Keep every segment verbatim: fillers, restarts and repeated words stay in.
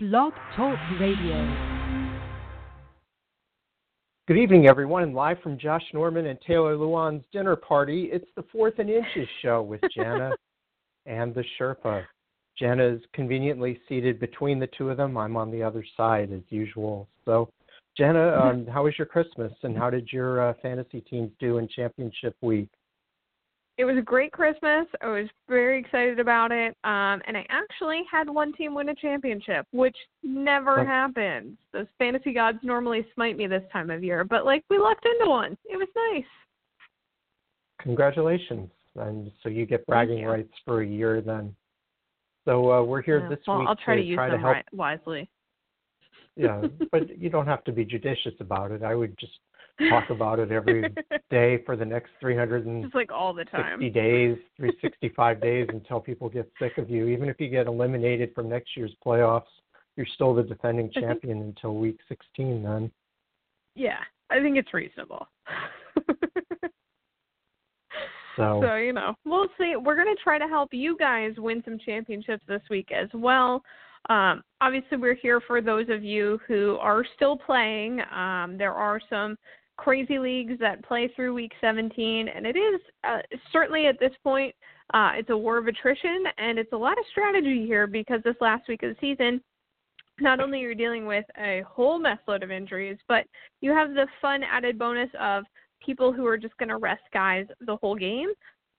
Blog Talk Radio. Good evening, everyone, and live from Josh Norman and Taylor Luan's dinner party, it's the Fourth and Inches show with Jana and the Sherpa. Jana is conveniently seated between the two of them. I'm on the other side, as usual. So, Jana, um, how was your Christmas, and how did your uh, fantasy teams do in championship week? It was a great Christmas. I was very excited about it. Um, and I actually had one team win a championship, which never okay. happens. Those fantasy gods normally smite me this time of year, but like we lucked into one. It was nice. Congratulations. And so you get bragging you. rights for a year then. So uh, we're here yeah, this well, week. I'll try to, to use try them to help. Right, wisely. Yeah, but you don't have to be judicious about it. I would just talk about it every day for the next three hundred sixty just like all the time. days, three hundred sixty-five days until people get sick of you. Even if you get eliminated from next year's playoffs, you're still the defending champion think, until week sixteen then. Yeah, I think it's reasonable. so, so, you know, we'll see. We're going to try to help you guys win some championships this week as well. Um, obviously, we're here for those of you who are still playing. Um, there are some crazy leagues that play through week seventeen, and it is uh, certainly at this point uh, it's a war of attrition, and it's a lot of strategy here because this last week of the season, not only are you dealing with a whole mess load of injuries, but you have the fun added bonus of people who are just going to rest guys the whole game,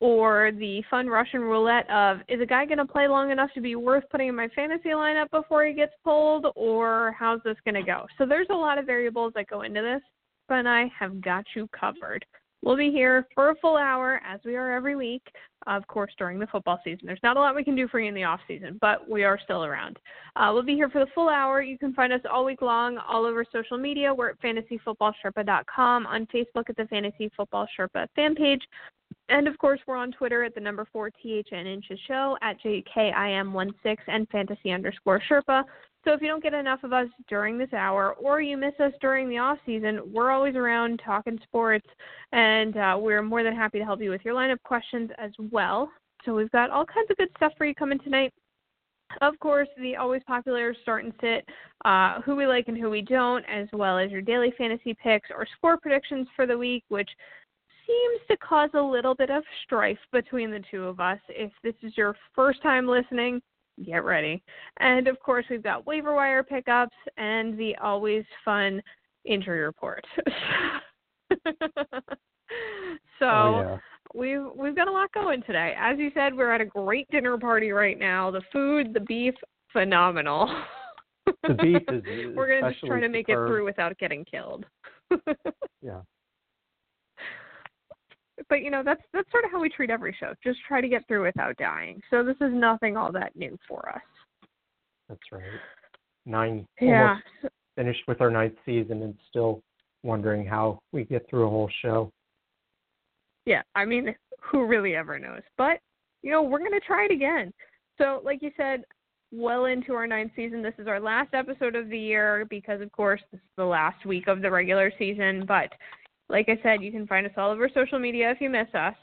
or the fun Russian roulette of is a guy going to play long enough to be worth putting in my fantasy lineup before he gets pulled, or how's this going to go? So there's a lot of variables that go into this. And I have got you covered. We'll be here for a full hour, as we are every week, of course, during the football season. There's not a lot we can do for you in the off season, but we are still around. Uh, we'll be here for the full hour. You can find us all week long, all over social media. We're at fantasy football sherpa dot com, on Facebook at the Fantasy Football Sherpa fan page, and, of course, we're on Twitter at the number four T H N Inches Show, at J K I M one six, and fantasy underscore Sherpa. So if you don't get enough of us during this hour, or you miss us during the off season, we're always around talking sports, and uh, we're more than happy to help you with your lineup questions as well. So we've got all kinds of good stuff for you coming tonight. Of course, the always popular start and sit, uh, who we like and who we don't, as well as your daily fantasy picks or score predictions for the week, which seems to cause a little bit of strife between the two of us. If this is your first time listening, get ready. And, of course, we've got waiver wire pickups and the always fun injury report. So oh, yeah. we've, we've got a lot going today. As you said, we're at a great dinner party right now. The food, the beef, phenomenal. The beef is we're going to just try to make superb. it through without getting killed. Yeah. But, you know, that's that's sort of how we treat every show. Just try to get through without dying. So this is nothing all that new for us. That's right. Nine, yeah. Almost finished with our ninth season and still wondering how we get through a whole show. Yeah, I mean, who really ever knows? But, you know, we're going to try it again. So, like you said, well into our ninth season, this is our last episode of the year because, of course, this is the last week of the regular season, but like I said, you can find us all over social media if you miss us.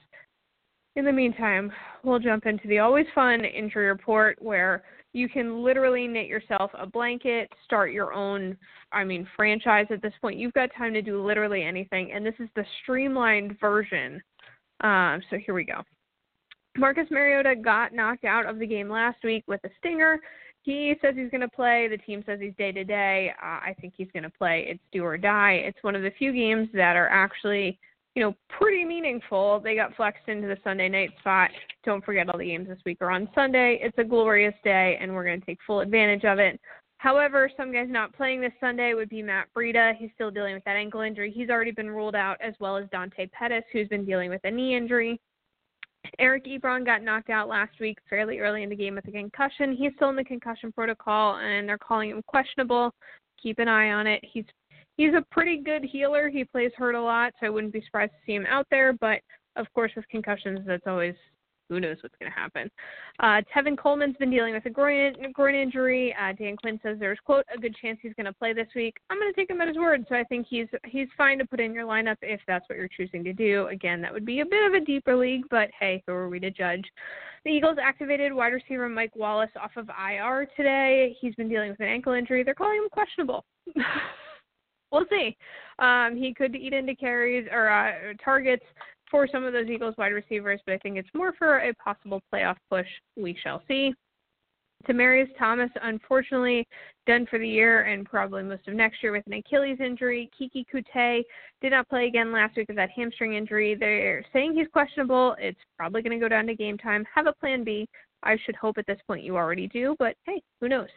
In the meantime, we'll jump into the always fun injury report where you can literally knit yourself a blanket, start your own, I mean, franchise at this point. You've got time to do literally anything, and this is the streamlined version. Um, so here we go. Marcus Mariota got knocked out of the game last week with a stinger. He says he's going to play. The team says he's day-to-day. Uh, I think he's going to play. It's do or die. It's one of the few games that are actually, you know, pretty meaningful. They got flexed into the Sunday night spot. Don't forget all the games this week are on Sunday. It's a glorious day, and we're going to take full advantage of it. However, some guys not playing this Sunday would be Matt Breida. He's still dealing with that ankle injury. He's already been ruled out, as well as Dante Pettis, who's been dealing with a knee injury. Eric Ebron got knocked out last week fairly early in the game with a concussion. He's still in the concussion protocol, and they're calling him questionable. Keep an eye on it. He's he's a pretty good healer. He plays hurt a lot, so I wouldn't be surprised to see him out there. But, of course, with concussions, that's always who knows what's going to happen. Uh, Tevin Coleman's been dealing with a groin, groin injury. Uh, Dan Quinn says there's, quote, a good chance he's going to play this week. I'm going to take him at his word, so I think he's he's fine to put in your lineup if that's what you're choosing to do. Again, that would be a bit of a deeper league, but hey, who are we to judge? The Eagles activated wide receiver Mike Wallace off of I R today. He's been dealing with an ankle injury. They're calling him questionable. We'll see. Um, he could eat into carries or uh, targets for some of those Eagles wide receivers, but I think it's more for a possible playoff push. We shall see. Demaryius Thomas, unfortunately, done for the year and probably most of next year with an Achilles injury. Kiki Coutey did not play again last week with that hamstring injury. They're saying he's questionable. It's probably going to go down to game time. Have a plan B. I should hope at this point you already do, but hey, who knows?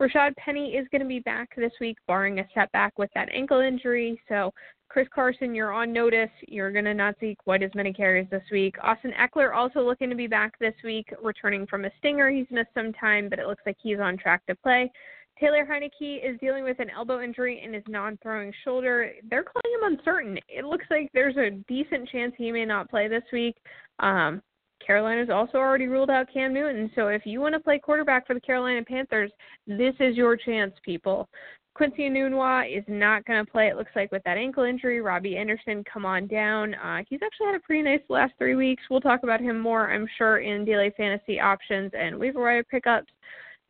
Rashad Penny is going to be back this week, barring a setback with that ankle injury. So Chris Carson, you're on notice. You're going to not see quite as many carries this week. Austin Eckler also looking to be back this week, returning from a stinger. He's missed some time, but it looks like he's on track to play. Taylor Heineke is dealing with an elbow injury in his non-throwing shoulder. They're calling him uncertain. It looks like there's a decent chance he may not play this week. Um, Carolina's also already ruled out Cam Newton, so if you want to play quarterback for the Carolina Panthers, this is your chance, people. Quincy Enunwa is not going to play, it looks like, with that ankle injury. Robbie Anderson, come on down. Uh, he's actually had a pretty nice last three weeks. We'll talk about him more, I'm sure, in daily fantasy options and waiver wire pickups.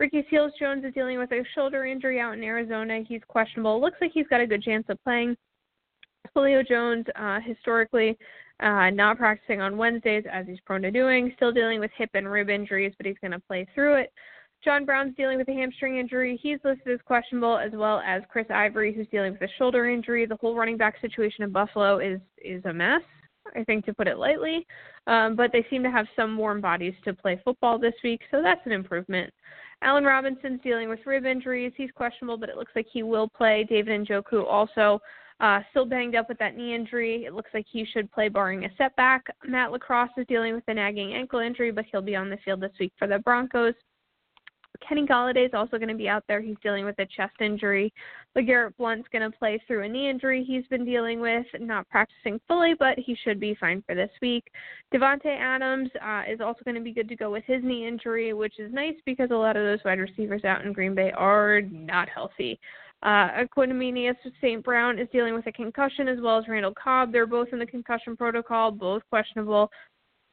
Ricky Seals-Jones is dealing with a shoulder injury out in Arizona. He's questionable. Looks like he's got a good chance of playing. Julio Jones, uh, historically, Uh, not practicing on Wednesdays, as he's prone to doing. Still dealing with hip and rib injuries, but he's going to play through it. John Brown's dealing with a hamstring injury. He's listed as questionable, as well as Chris Ivory, who's dealing with a shoulder injury. The whole running back situation in Buffalo is, is a mess, I think, to put it lightly. Um, but they seem to have some warm bodies to play football this week, so that's an improvement. Allen Robinson's dealing with rib injuries. He's questionable, but it looks like he will play. David Njoku also Uh, still banged up with that knee injury. It looks like he should play barring a setback. Matt LaCrosse is dealing with a nagging ankle injury, but he'll be on the field this week for the Broncos. Kenny Galladay is also going to be out there. He's dealing with a chest injury. LeGarrette Blount's going to play through a knee injury he's been dealing with, not practicing fully, but he should be fine for this week. Devontae Adams uh, is also going to be good to go with his knee injury, which is nice because a lot of those wide receivers out in Green Bay are not healthy. Uh, Equanimeous Saint Brown is dealing with a concussion, as well as Randall Cobb. They're both in the concussion protocol, both questionable.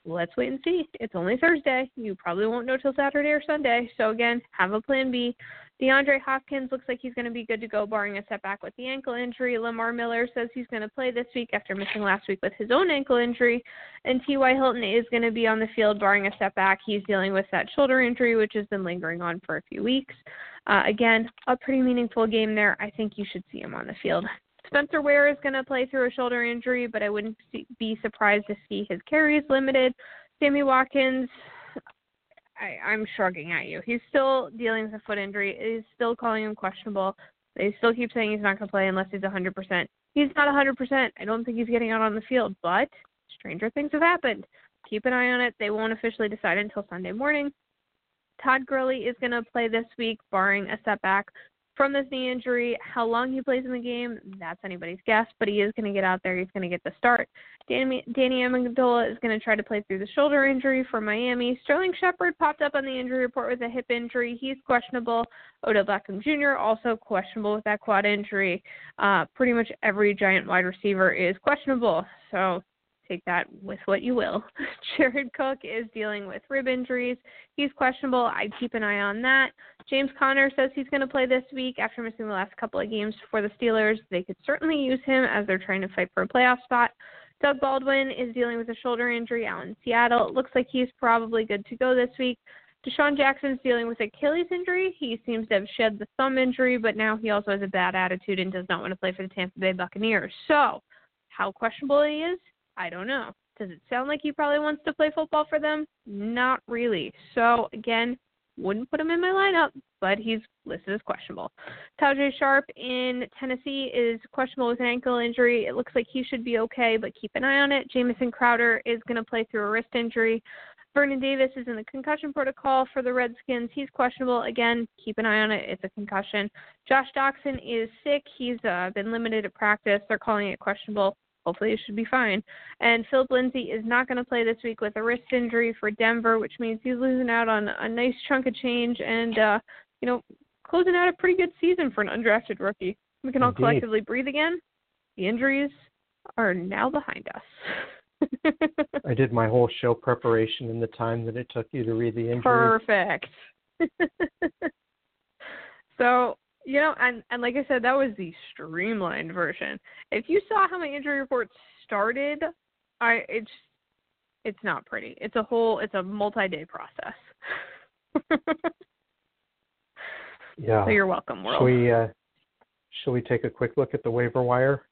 Let's wait and see. It's only Thursday. You probably won't know till Saturday or Sunday. So, again, have a plan B. DeAndre Hopkins looks like he's going to be good to go, barring a setback with the ankle injury. Lamar Miller says he's going to play this week after missing last week with his own ankle injury. And T Y. Hilton is going to be on the field, barring a setback. He's dealing with that shoulder injury, which has been lingering on for a few weeks. Uh, again, a pretty meaningful game there. I think you should see him on the field. Spencer Ware is going to play through a shoulder injury, but I wouldn't be surprised to see his carries limited. Sammy Watkins, I, I'm shrugging at you. He's still dealing with a foot injury. He's still calling him questionable. They still keep saying he's not going to play unless he's one hundred percent. He's not one hundred percent. I don't think he's getting out on the field, but stranger things have happened. Keep an eye on it. They won't officially decide until Sunday morning. Todd Gurley is going to play this week, barring a setback from this knee injury. How long he plays in the game, that's anybody's guess, but he is going to get out there. He's going to get the start. Danny, Danny Amendola is going to try to play through the shoulder injury for Miami. Sterling Shepard popped up on the injury report with a hip injury. He's questionable. Odell Beckham Junior also questionable with that quad injury. Uh, pretty much every giant wide receiver is questionable, so take that with what you will. Jared Cook is dealing with rib injuries. He's questionable. I keep an eye on that. James Conner says he's going to play this week after missing the last couple of games for the Steelers. They could certainly use him as they're trying to fight for a playoff spot. Doug Baldwin is dealing with a shoulder injury out in Seattle. It looks like he's probably good to go this week. Deshaun Jackson's dealing with Achilles injury. He seems to have shed the thumb injury, but now he also has a bad attitude and does not want to play for the Tampa Bay Buccaneers. So how questionable he is, I don't know. Does it sound like he probably wants to play football for them? Not really. So, again, wouldn't put him in my lineup, but he's listed as questionable. Tajay Sharp in Tennessee is questionable with an ankle injury. It looks like he should be okay, but keep an eye on it. Jamison Crowder is going to play through a wrist injury. Vernon Davis is in the concussion protocol for the Redskins. He's questionable. Again, keep an eye on it. It's a concussion. Josh Doxson is sick. He's uh, been limited to practice. They're calling it questionable. hopefully it should be fine. And Philip Lindsay is not going to play this week with a wrist injury for Denver, which means he's losing out on a nice chunk of change and, uh, you know, closing out a pretty good season for an undrafted rookie. We can all Indeed. collectively breathe again. The injuries are now behind us. I did my whole show preparation in the time that it took you to read the injuries. Perfect. So, you know, and, and like I said, that was the streamlined version. If you saw how my injury report started, I it's it's not pretty. It's a whole, it's a multi-day process. Yeah. So you're welcome, world. Shall we, uh, shall we take a quick look at the waiver wire?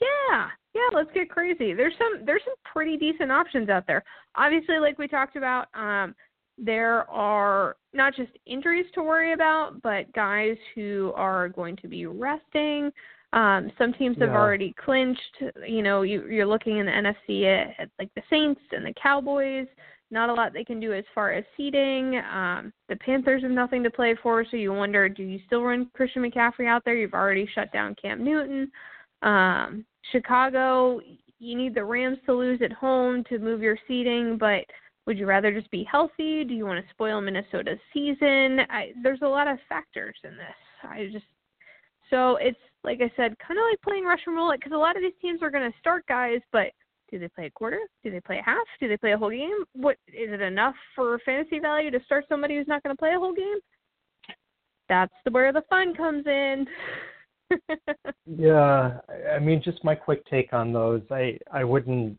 Yeah. Yeah, let's get crazy. There's some there's some pretty decent options out there. Obviously, like we talked about, um, there are not just injuries to worry about, but guys who are going to be resting. Um, some teams have yeah. already clinched. You know, you, you're looking in the N F C at, at like the Saints and the Cowboys. Not a lot they can do as far as seeding. Um, the Panthers have nothing to play for, so you wonder, do you still run Christian McCaffrey out there? You've already shut down Cam Newton. Um, Chicago, you need the Rams to lose at home to move your seeding, but would you rather just be healthy? Do you want to spoil Minnesota's season? I, there's a lot of factors in this. I just so it's, like I said, kind of like playing Russian roulette because a lot of these teams are going to start guys, but do they play a quarter? Do they play a half? Do they play a whole game? What is it enough for fantasy value to start somebody who's not going to play a whole game? That's where the fun comes in. Yeah, I mean, just my quick take on those. I, I wouldn't,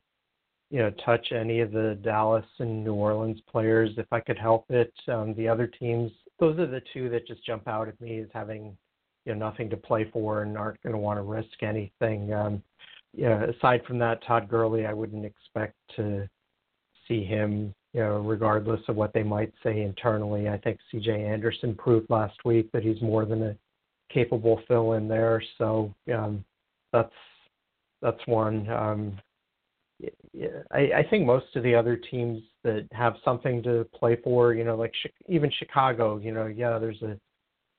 you know, touch any of the Dallas and New Orleans players if I could help it. Um, the other teams, those are the two that just jump out at me as having, you know, nothing to play for and aren't going to want to risk anything. Um, Yeah, aside from that, Todd Gurley, I wouldn't expect to see him, you know, regardless of what they might say internally. I think C J. Anderson proved last week that he's more than a capable fill-in there. So um, that's that's one. Um, I, I think most of the other teams that have something to play for, you know, like even Chicago, you know, yeah, there's a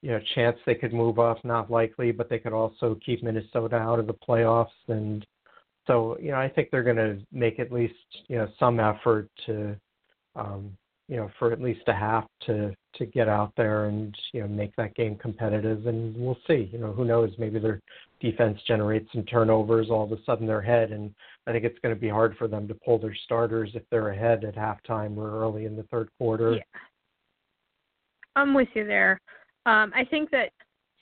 you know, chance they could move off, not likely, but they could also keep Minnesota out of the playoffs. And so, you know, I think they're going to make at least, you know, some effort to, um, you know, for at least a half to, to get out there and, you know, make that game competitive. And we'll see, you know, who knows, maybe their defense generates some turnovers, all of a sudden they're ahead. And I think it's going to be hard for them to pull their starters if they're ahead at halftime or early in the third quarter. Yeah. I'm with you there. Um, I think that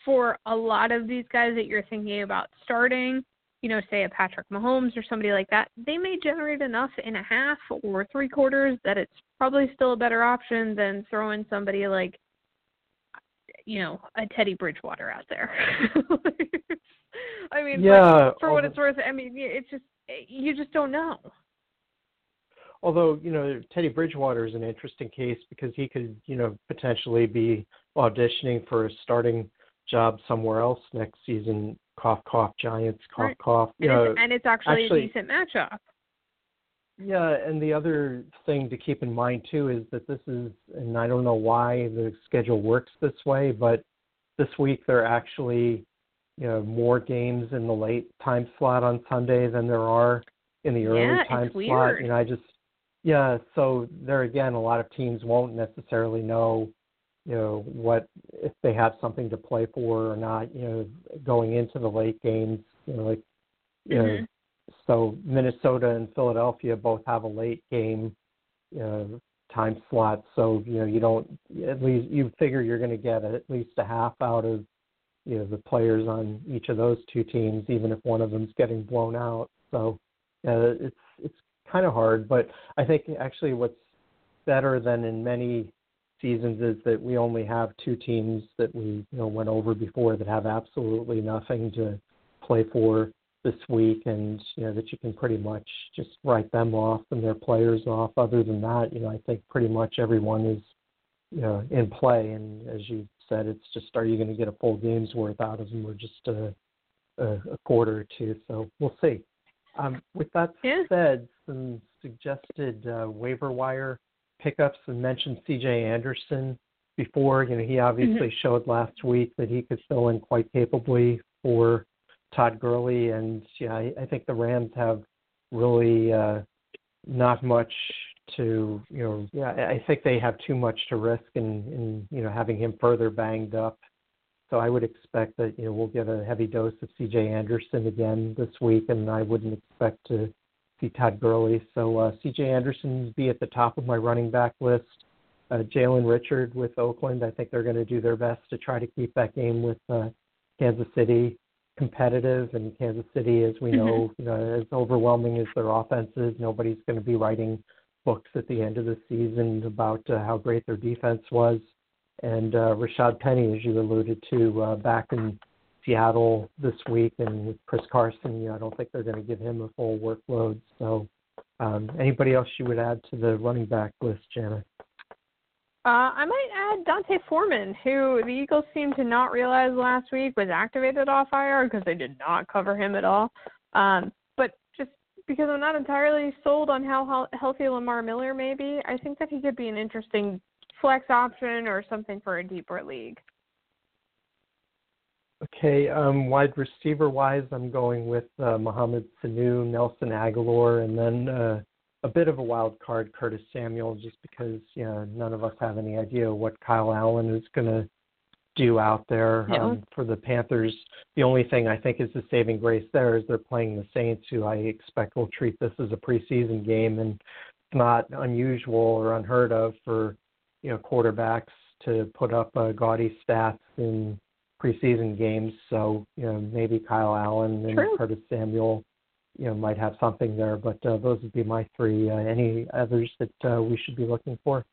for a lot of these guys that you're thinking about starting, you know, say a Patrick Mahomes or somebody like that, they may generate enough in a half or three quarters that it's probably still a better option than throwing somebody like, you know, a Teddy Bridgewater out there. I mean, yeah, like, for although, what it's worth, I mean, it's just, you just don't know. Although, you know, Teddy Bridgewater is an interesting case because he could, you know, potentially be auditioning for a starting job somewhere else next season. Cough, cough, Giants, cough, right. cough. You and, know, it's, and it's actually, actually a decent matchup. Yeah, and the other thing to keep in mind, too, is that this is, and I don't know why the schedule works this way, but this week there are actually, you know, more games in the late time slot on Sunday than there are in the early yeah, time slot. And I just, yeah, so there again, a lot of teams won't necessarily know, you know, what if they have something to play for or not, you know, going into the late games, you know, like, you mm-hmm. know, so Minnesota and Philadelphia both have a late game, you know, time slot. So, you know, you don't, at least you figure you're going to get at least a half out of, you know, the players on each of those two teams, even if one of them's getting blown out. So uh, it's, it's kind of hard, but I think actually what's better than in many seasons is that we only have two teams that we, you know, went over before that have absolutely nothing to play for this week, and you know that you can pretty much just write them off and their players off. Other than that, you know, I think pretty much everyone is, you know, in play. And as you said, it's just, are you going to get a full game's worth out of them or just a, a, a quarter or two? So we'll see. Um, with that yeah. said, some suggested uh, waiver wire pickups, and mentioned C J. Anderson before. You know, he obviously mm-hmm. showed last week that he could fill in quite capably for Todd Gurley, and yeah, I, I think the Rams have really uh, not much to, you know, yeah, I think they have too much to risk in, in, you know, having him further banged up. So I would expect that, you know, we'll get a heavy dose of C J. Anderson again this week, and I wouldn't expect to see Todd Gurley. So uh, C J. Anderson be at the top of my running back list. Uh, Jalen Richard with Oakland, I think they're going to do their best to try to keep that game with uh, Kansas City competitive. And Kansas City, as we know, you know, as overwhelming as their offense is, nobody's going to be writing books at the end of the season about uh, how great their defense was. And uh, Rashad Penny, as you alluded to, uh, back in Seattle this week, and with Chris Carson, you know, I don't think they're going to give him a full workload. So um, anybody else you would add to the running back list, Jana? Uh, I might add Dante Foreman, who the Eagles seemed to not realize last week was activated off I R because they did not cover him at all. Um, but just because I'm not entirely sold on how healthy Lamar Miller may be, I think that he could be an interesting flex option or something for a deeper league. Okay, um, wide receiver-wise, I'm going with uh, Mohamed Sanu, Nelson Aguilar, and then uh, a bit of a wild card, Curtis Samuel, just because, you know, none of us have any idea what Kyle Allen is going to do out there yeah. um, for the Panthers. The only thing I think is the saving grace there is they're playing the Saints, who I expect will treat this as a preseason game, and it's not unusual or unheard of for, you know, quarterbacks to put up uh, gaudy stats in preseason games. So, you know, maybe Kyle Allen and True. Curtis Samuel, you know, might have something there, but uh, those would be my three. Uh, any others that uh, we should be looking for?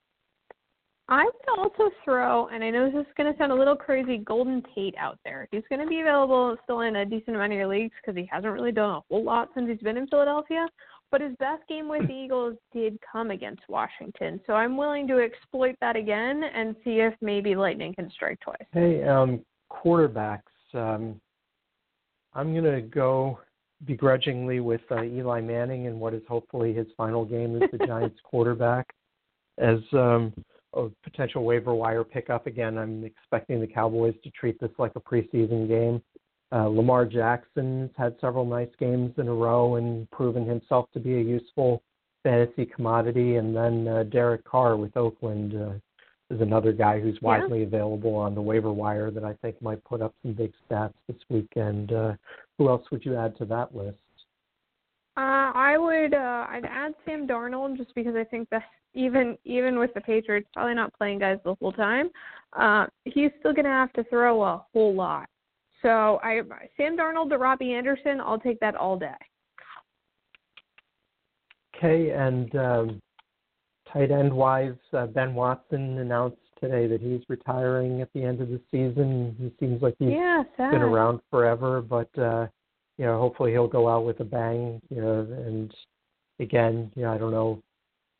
I would also throw, and I know this is going to sound a little crazy, Golden Tate out there. He's going to be available still in a decent amount of your leagues because he hasn't really done a whole lot since he's been in Philadelphia, but his best game with the Eagles did come against Washington. So I'm willing to exploit that again and see if maybe lightning can strike twice. Hey, um, quarterbacks, um, I'm going to go begrudgingly with uh, Eli Manning in what is hopefully his final game as the Giants quarterback. As um, a potential waiver wire pickup, again, I'm expecting the Cowboys to treat this like a preseason game. Uh, Lamar Jackson's had several nice games in a row and proven himself to be a useful fantasy commodity. And then uh, Derek Carr with Oakland uh, is another guy who's widely yeah. available on the waiver wire that I think might put up some big stats this weekend. Uh, who else would you add to that list? Uh, I would uh, I'd add Sam Darnold just because I think that even even with the Patriots probably not playing guys the whole time, uh, he's still going to have to throw a whole lot. So I Sam Darnold to Robbie Anderson, I'll take that all day. Okay, and um, tight end-wise, uh, Ben Watson announced today that he's retiring at the end of the season. He seems like he's yeah, been around forever, but uh, you know, hopefully he'll go out with a bang. You know, and again, you know, I don't know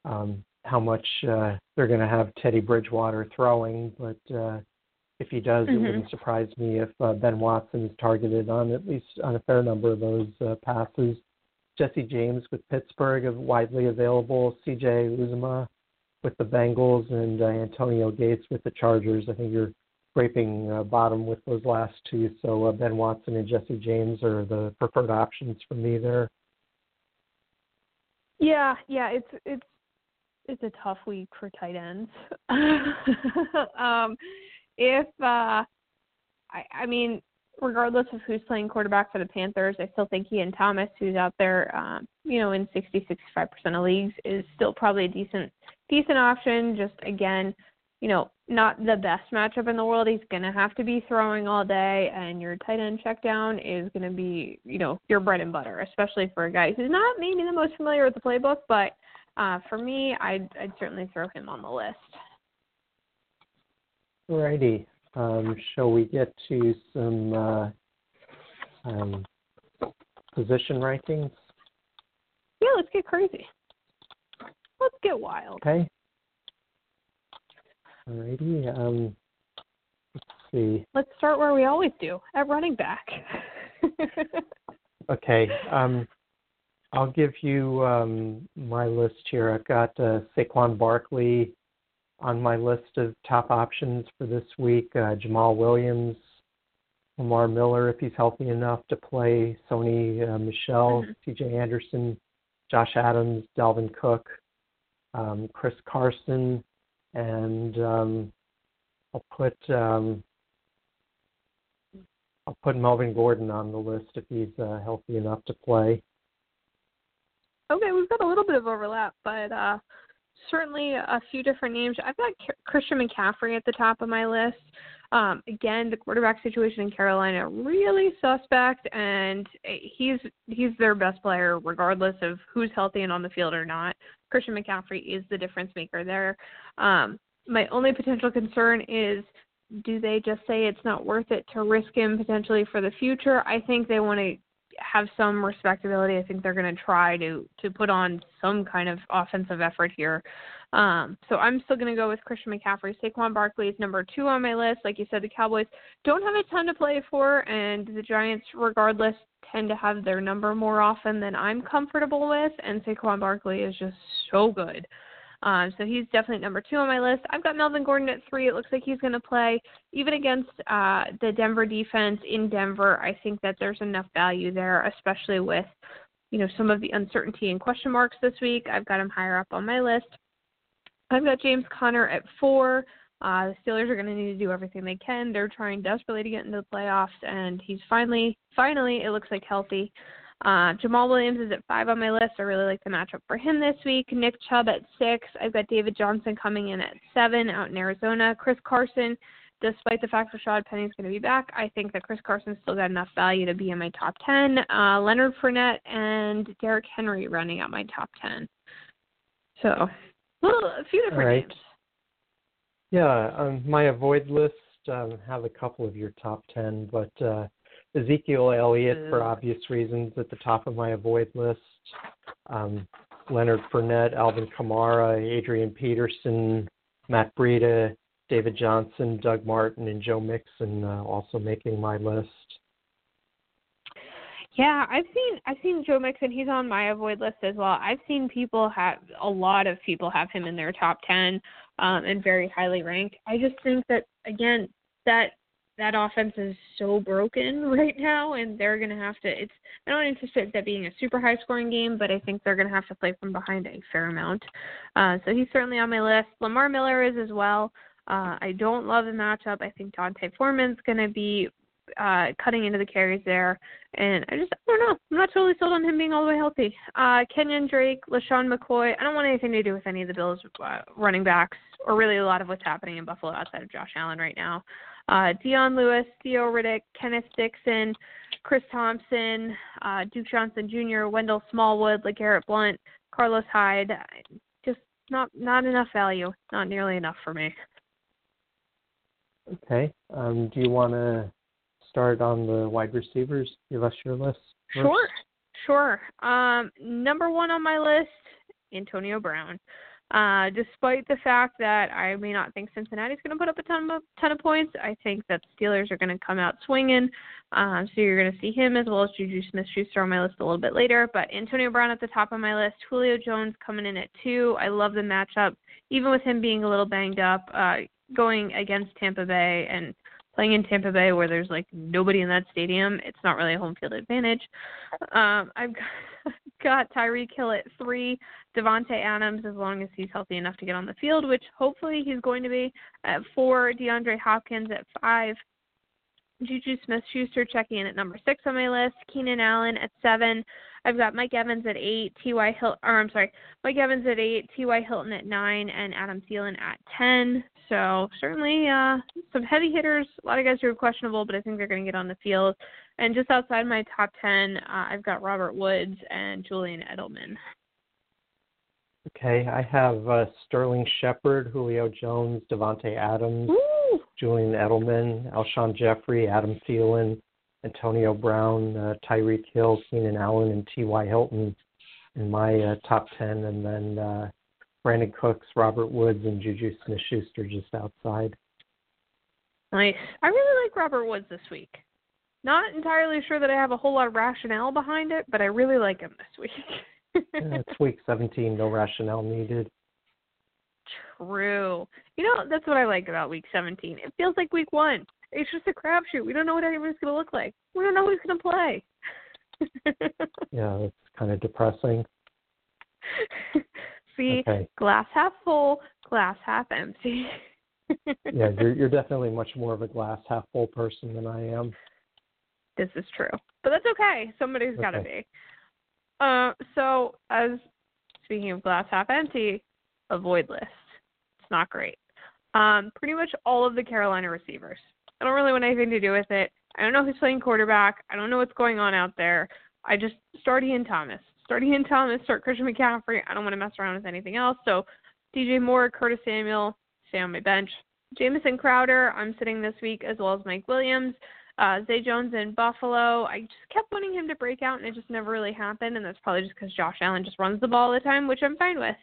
um, how much uh, they're going to have Teddy Bridgewater throwing, but uh, if he does, mm-hmm. it wouldn't surprise me if uh, Ben Watson is targeted on at least on a fair number of those uh, passes. Jesse James with Pittsburgh is widely available. C J. Uzomah with the Bengals, and uh, Antonio Gates with the Chargers. I think you're scraping uh, bottom with those last two, so uh, Ben Watson and Jesse James are the preferred options for me there. Yeah, yeah, it's it's it's a tough week for tight ends. um, if uh, I, I mean, regardless of who's playing quarterback for the Panthers, I still think Ian Thomas, who's out there, um, you know, in sixty, sixty-five percent of leagues, is still probably a decent. Decent option, just again, you know, not the best matchup in the world. He's going to have to be throwing all day, and your tight end check down is going to be, you know, your bread and butter, especially for a guy who's not maybe the most familiar with the playbook, but uh, for me, I'd, I'd certainly throw him on the list. All righty. Um, shall we get to some uh, um, position rankings? Yeah, let's get crazy. Let's get wild. Okay. Alrighty. Um, let's see. Let's start where we always do, at running back. Okay. Um, I'll give you um, my list here. I've got uh, Saquon Barkley on my list of top options for this week. Uh, Jamal Williams, Lamar Miller, if he's healthy enough to play, Sony uh, Michel, mm-hmm. C J. Anderson, Josh Adams, Dalvin Cook, um, Chris Carson, and um, I'll put um, I'll put Melvin Gordon on the list if he's uh, healthy enough to play. Okay, we've got a little bit of overlap, but uh, certainly a few different names. I've got Christian McCaffrey at the top of my list. Um, again, the quarterback situation in Carolina really suspect, and he's he's their best player regardless of who's healthy and on the field or not. Christian McCaffrey is the difference maker there. Um, my only potential concern is, do they just say it's not worth it to risk him potentially for the future? I think they want to have some respectability. I think they're going to try to to put on some kind of offensive effort here. Um, so I'm still going to go with Christian McCaffrey. Saquon Barkley is number two on my list. Like you said, the Cowboys don't have a ton to play for, and the Giants, regardless, tend to have their number more often than I'm comfortable with, and Saquon Barkley is just so good. Um, so he's definitely number two on my list. I've got Melvin Gordon at three. It looks like he's going to play even against uh, the Denver defense in Denver. I think that there's enough value there, especially with, you know, some of the uncertainty and question marks this week. I've got him higher up on my list. I've got James Conner at four. Uh, the Steelers are going to need to do everything they can. They're trying desperately to get into the playoffs, and he's finally, finally, it looks like healthy. Uh, Jamal Williams is at five on my list. I really like the matchup for him this week. Nick Chubb at six. I've got David Johnson coming in at seven out in Arizona. Chris Carson, despite the fact Rashad Penny is going to be back, I think that Chris Carson's still got enough value to be in my top ten. Uh, Leonard Fournette and Derrick Henry running out my top ten. So, well, a few different right. names. Yeah, um, my avoid list, um, have a couple of your top ten, but uh, Ezekiel Elliott, for obvious reasons, at the top of my avoid list. Um, Leonard Fournette, Alvin Kamara, Adrian Peterson, Matt Breida, David Johnson, Doug Martin, and Joe Mixon uh, also making my list. Yeah, I've seen I've seen Joe Mixon. He's on my avoid list as well. I've seen people have a lot of people have him in their top ten um, and very highly ranked. I just think that again that. That offense is so broken right now, and they're going to have to – It's I don't anticipate that being a super high-scoring game, but I think they're going to have to play from behind a fair amount. Uh, so he's certainly on my list. Lamar Miller is as well. Uh, I don't love the matchup. I think Dante Foreman's going to be uh, cutting into the carries there, and I just – I don't know. I'm not totally sold on him being all the way healthy. Uh, Kenyon Drake, LaShawn McCoy. I don't want anything to do with any of the Bills uh, running backs or really a lot of what's happening in Buffalo outside of Josh Allen right now. Uh, Dion Lewis, Theo Riddick, Kenneth Dixon, Chris Thompson, uh, Duke Johnson Junior, Wendell Smallwood, LeGarrette Blount, Carlos Hyde. Just not not enough value. Not nearly enough for me. Okay. Um, do you want to start on the wide receivers? Give us your list. First? Sure. Sure. Um, number one on my list, Antonio Brown. Uh, despite the fact that I may not think Cincinnati's going to put up a ton of ton of points, I think that Steelers are going to come out swinging. Um, so you're going to see him as well as Juju Smith-Schuster on my list a little bit later. But Antonio Brown at the top of my list. Julio Jones coming in at two. I love the matchup, even with him being a little banged up, uh, going against Tampa Bay and playing in Tampa Bay where there's like nobody in that stadium. It's not really a home field advantage. Um, I've got, got Tyreek Hill at three, Devontae Adams, as long as he's healthy enough to get on the field, which hopefully he's going to be, at four, DeAndre Hopkins at five, Juju Smith-Schuster checking in at number six on my list, Keenan Allen at seven. I've got Mike Evans at eight, T Y. Hilton, or I'm sorry, Mike Evans at eight, T Y. Hilton at nine, and Adam Thielen at ten. So certainly uh, some heavy hitters, a lot of guys who are questionable, but I think they're going to get on the field. And just outside my top ten, uh, I've got Robert Woods and Julian Edelman. Okay, I have uh, Sterling Shepard, Julio Jones, Devontae Adams, Ooh. Julian Edelman, Alshon Jeffrey, Adam Thielen, Antonio Brown, uh, Tyreek Hill, Keenan Allen, and T Y. Hilton in my uh, top ten, and then uh, Brandon Cooks, Robert Woods, and Juju Smith-Schuster just outside. Nice. I really like Robert Woods this week. Not entirely sure that I have a whole lot of rationale behind it, but I really like him this week. yeah, it's week seventeen, no rationale needed. True. You know, that's what I like about week seventeen. It feels like week one. It's just a crapshoot. We don't know what anyone's going to look like. We don't know who's going to play. Yeah, it's kind of depressing. See, okay. Glass half full, glass half empty. Yeah, you're, you're definitely much more of a glass half full person than I am. This is true. But that's okay. Somebody's okay. got to be. Uh, so, as speaking of glass half empty, a void list. It's not great. Um, pretty much all of the Carolina receivers. I don't really want anything to do with it. I don't know who's playing quarterback. I don't know what's going on out there. I just start Ian Thomas. Start Ian Thomas. Start Christian McCaffrey. I don't want to mess around with anything else. So, D J Moore, Curtis Samuel, stay on my bench. Jamison Crowder, I'm sitting this week, as well as Mike Williams. Uh, Zay Jones in Buffalo. I just kept wanting him to break out, and it just never really happened, and that's probably just because Josh Allen just runs the ball all the time, which I'm fine with.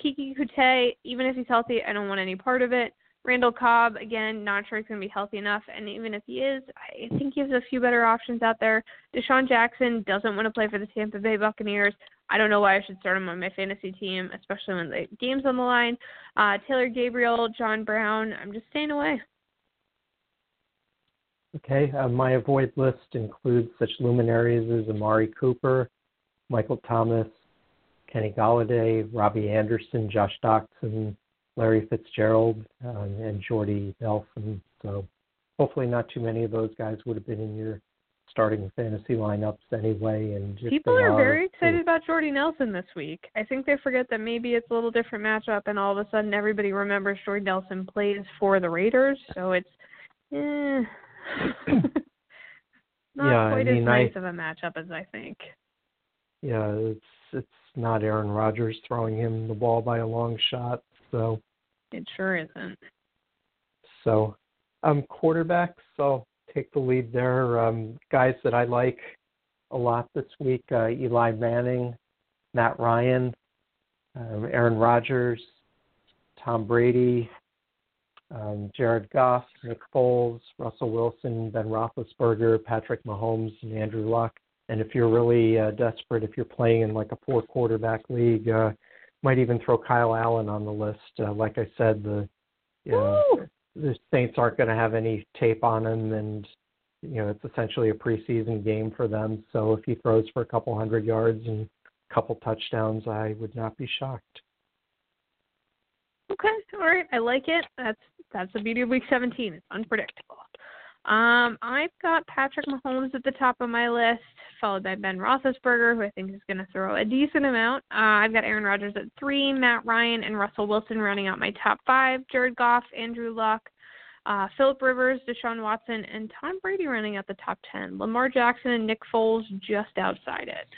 Kiki Kute, even if he's healthy, I don't want any part of it. Randall Cobb, again, not sure he's going to be healthy enough, and even if he is, I think he has a few better options out there. DeSean Jackson doesn't want to play for the Tampa Bay Buccaneers. I don't know why I should start him on my fantasy team, especially when the game's on the line. Uh, Taylor Gabriel, John Brown, I'm just staying away. Okay, uh, my avoid list includes such luminaries as Amari Cooper, Michael Thomas, Kenny Galladay, Robbie Anderson, Josh Doxson, Larry Fitzgerald, um, and Jordy Nelson. So hopefully not too many of those guys would have been in your starting fantasy lineups anyway. And people are, are very excited too. About Jordy Nelson this week. I think they forget that maybe it's a little different matchup, and all of a sudden everybody remembers Jordy Nelson plays for the Raiders, so it's eh. Not yeah, quite I mean, as nice I, of a matchup as I think. Yeah, it's it's not Aaron Rodgers throwing him the ball by a long shot, so it sure isn't. So, um, quarterbacks, I'll take the lead there. Um, guys that I like a lot this week: uh, Eli Manning, Matt Ryan, um, Aaron Rodgers, Tom Brady. Um, Jared Goff, Nick Foles, Russell Wilson, Ben Roethlisberger, Patrick Mahomes, and Andrew Luck. And if you're really uh, desperate, if you're playing in like a poor quarterback league, uh, might even throw Kyle Allen on the list. Uh, like I said, the you know, the Saints aren't going to have any tape on him, and you know it's essentially a preseason game for them. So if he throws for a couple hundred yards and a couple touchdowns, I would not be shocked. Okay, all right, I like it. That's that's the beauty of Week seventeen. It's unpredictable. Um, I've got Patrick Mahomes at the top of my list, followed by Ben Roethlisberger, who I think is going to throw a decent amount. Uh, I've got Aaron Rodgers at three, Matt Ryan and Russell Wilson rounding out my top five, Jared Goff, Andrew Luck, uh, Phillip Rivers, Deshaun Watson, and Tom Brady rounding out the top ten. Lamar Jackson and Nick Foles just outside it.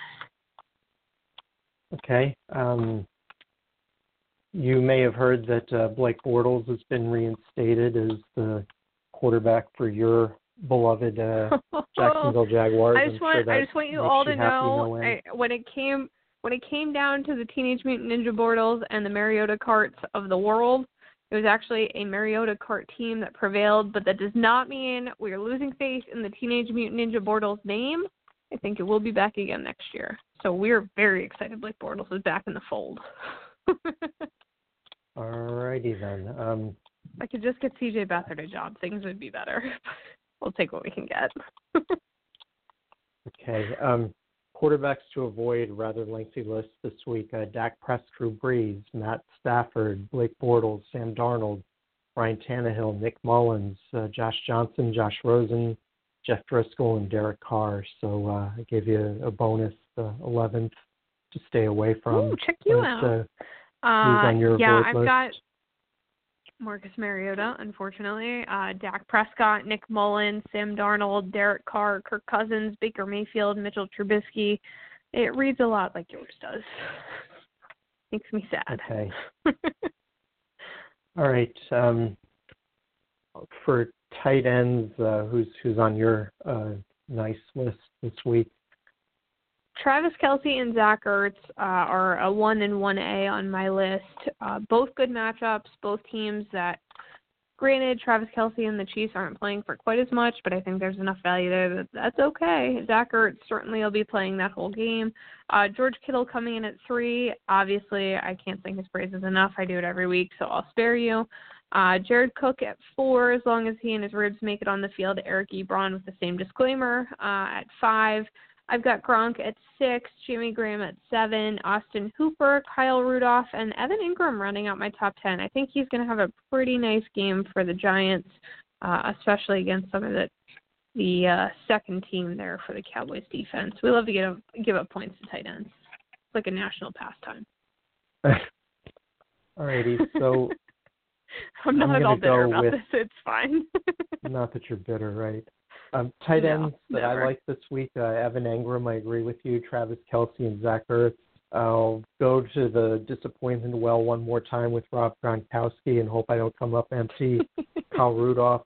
Okay, um... you may have heard that uh, Blake Bortles has been reinstated as the quarterback for your beloved uh, Jacksonville Jaguars. I just want, sure I just want you all to know, I, when it came when it came down to the Teenage Mutant Ninja Bortles and the Mariota carts of the world, it was actually a Mariota cart team that prevailed, but that does not mean we are losing faith in the Teenage Mutant Ninja Bortles name. I think it will be back again next year. So we're very excited Blake Bortles is back in the fold. All righty then. Um, I could just get C J Beathard a job. Things would be better. We'll take what we can get. Okay. Um, quarterbacks to avoid, rather lengthy list this week. Uh, Dak Prescott, Drew Brees, Matt Stafford, Blake Bortles, Sam Darnold, Ryan Tannehill, Nick Mullins, uh, Josh Johnson, Josh Rosen, Jeff Driscoll, and Derek Carr. So uh, I gave you a bonus, the eleventh. To stay away from. Ooh, check you out. Uh, uh, yeah, I've list. got Marcus Mariota, unfortunately, uh, Dak Prescott, Nick Mullins, Sam Darnold, Derek Carr, Kirk Cousins, Baker Mayfield, Mitchell Trubisky. It reads a lot like yours does. Makes me sad. Okay. All right. Um, for tight ends, uh, who's who's on your uh, nice list this week? Travis Kelce and Zach Ertz uh, are a one and one A on my list. Uh, both good matchups, both teams that, granted, Travis Kelce and the Chiefs aren't playing for quite as much, but I think there's enough value there that that's okay. Zach Ertz certainly will be playing that whole game. Uh, George Kittle coming in at three. Obviously, I can't sing his praises enough. I do it every week, so I'll spare you. Uh, Jared Cook at four, as long as he and his ribs make it on the field. Eric Ebron with the same disclaimer uh, at five. I've got Gronk at six, Jimmy Graham at seven, Austin Hooper, Kyle Rudolph, and Evan Ingram running out my top ten. I think he's going to have a pretty nice game for the Giants, uh, especially against some of the the uh, second team there for the Cowboys defense. We love to give, give up points to tight ends. It's like a national pastime. All righty, so... I'm not I'm at all bitter about with, this. It's fine. Not that you're bitter, right? Um, tight ends no, that I like this week, uh, Evan Ingram, I agree with you, Travis Kelce and Zach Ertz. I'll go to the disappointment well one more time with Rob Gronkowski and hope I don't come up empty. Kyle Rudolph,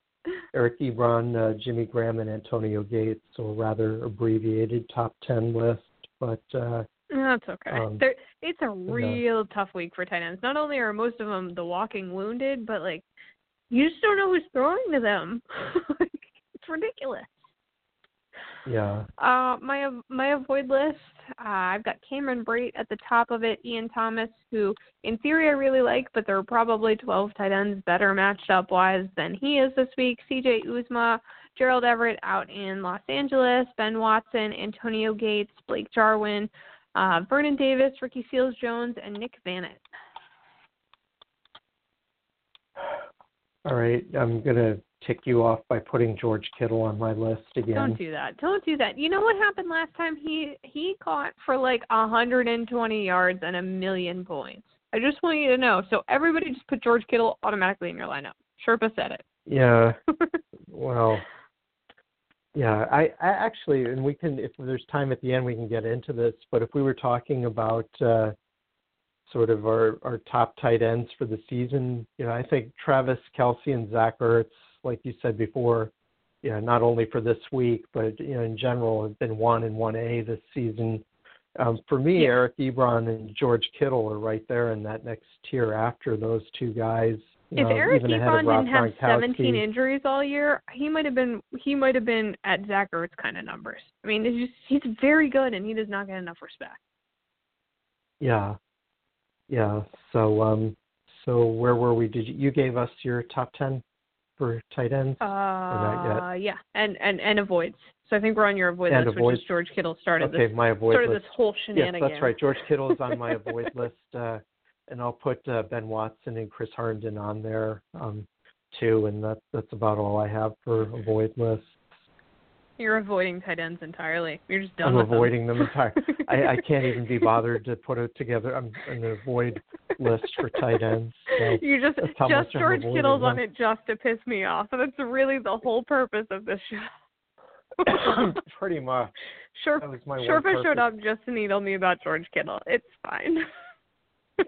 Eric Ebron, uh, Jimmy Graham, and Antonio Gates, so a rather abbreviated top ten list. But uh, that's okay. Um, there, it's a real yeah. tough week for tight ends. Not only are most of them the walking wounded, but, like, you just don't know who's throwing to them. Like, it's ridiculous. Yeah. Uh, my my avoid list, uh, I've got Cameron Brate at the top of it, Ian Thomas, who in theory I really like, but there are probably twelve tight ends better matched up-wise than he is this week. C J. Uzomah, Gerald Everett out in Los Angeles, Ben Watson, Antonio Gates, Blake Jarwin, Uh, Vernon Davis, Ricky Seals-Jones, and Nick Vannett. All right, I'm going to tick you off by putting George Kittle on my list again. Don't do that. Don't do that. You know what happened last time? He he caught for like one hundred twenty yards and a million points. I just want you to know. So everybody just put George Kittle automatically in your lineup. Sherpa said it. Yeah, well... Yeah, I, I actually, and we can, if there's time at the end, we can get into this, but if we were talking about uh, sort of our, our top tight ends for the season, you know, I think Travis Kelce and Zach Ertz, like you said before, you know, not only for this week, but, you know, in general have been one and one A this season. Um, for me, yeah. Eric Ebron and George Kittle are right there in that next tier after those two guys. You if know, Eric Ebron didn't have seventeen injuries all year, he might have been he might have been at Zach Ertz kind of numbers. I mean, it's just, he's very good, and he does not get enough respect. Yeah, yeah. So, um, so where were we? Did you, you gave us your top ten for tight ends? Uh, or not yet? Yeah, and and and avoids. So I think we're on your avoid and list, avoid. which is George Kittle started. Okay, this, my avoid started list. This whole shenanigans. Yes, that's right. George Kittle is on my avoid list. Uh, And I'll put uh, Ben Watson and Chris Herndon on there, um, too, and that, that's about all I have for avoid lists. You're avoiding tight ends entirely. You're just done I'm with them. I'm avoiding them entirely. I, I can't even be bothered to put it together. I'm an avoid list for tight ends. So you just just George Kittle's on it just to piss me off. So that's really the whole purpose of this show. Pretty much. Sure, that was my Sherpa showed up just to needle me about George Kittle. It's fine.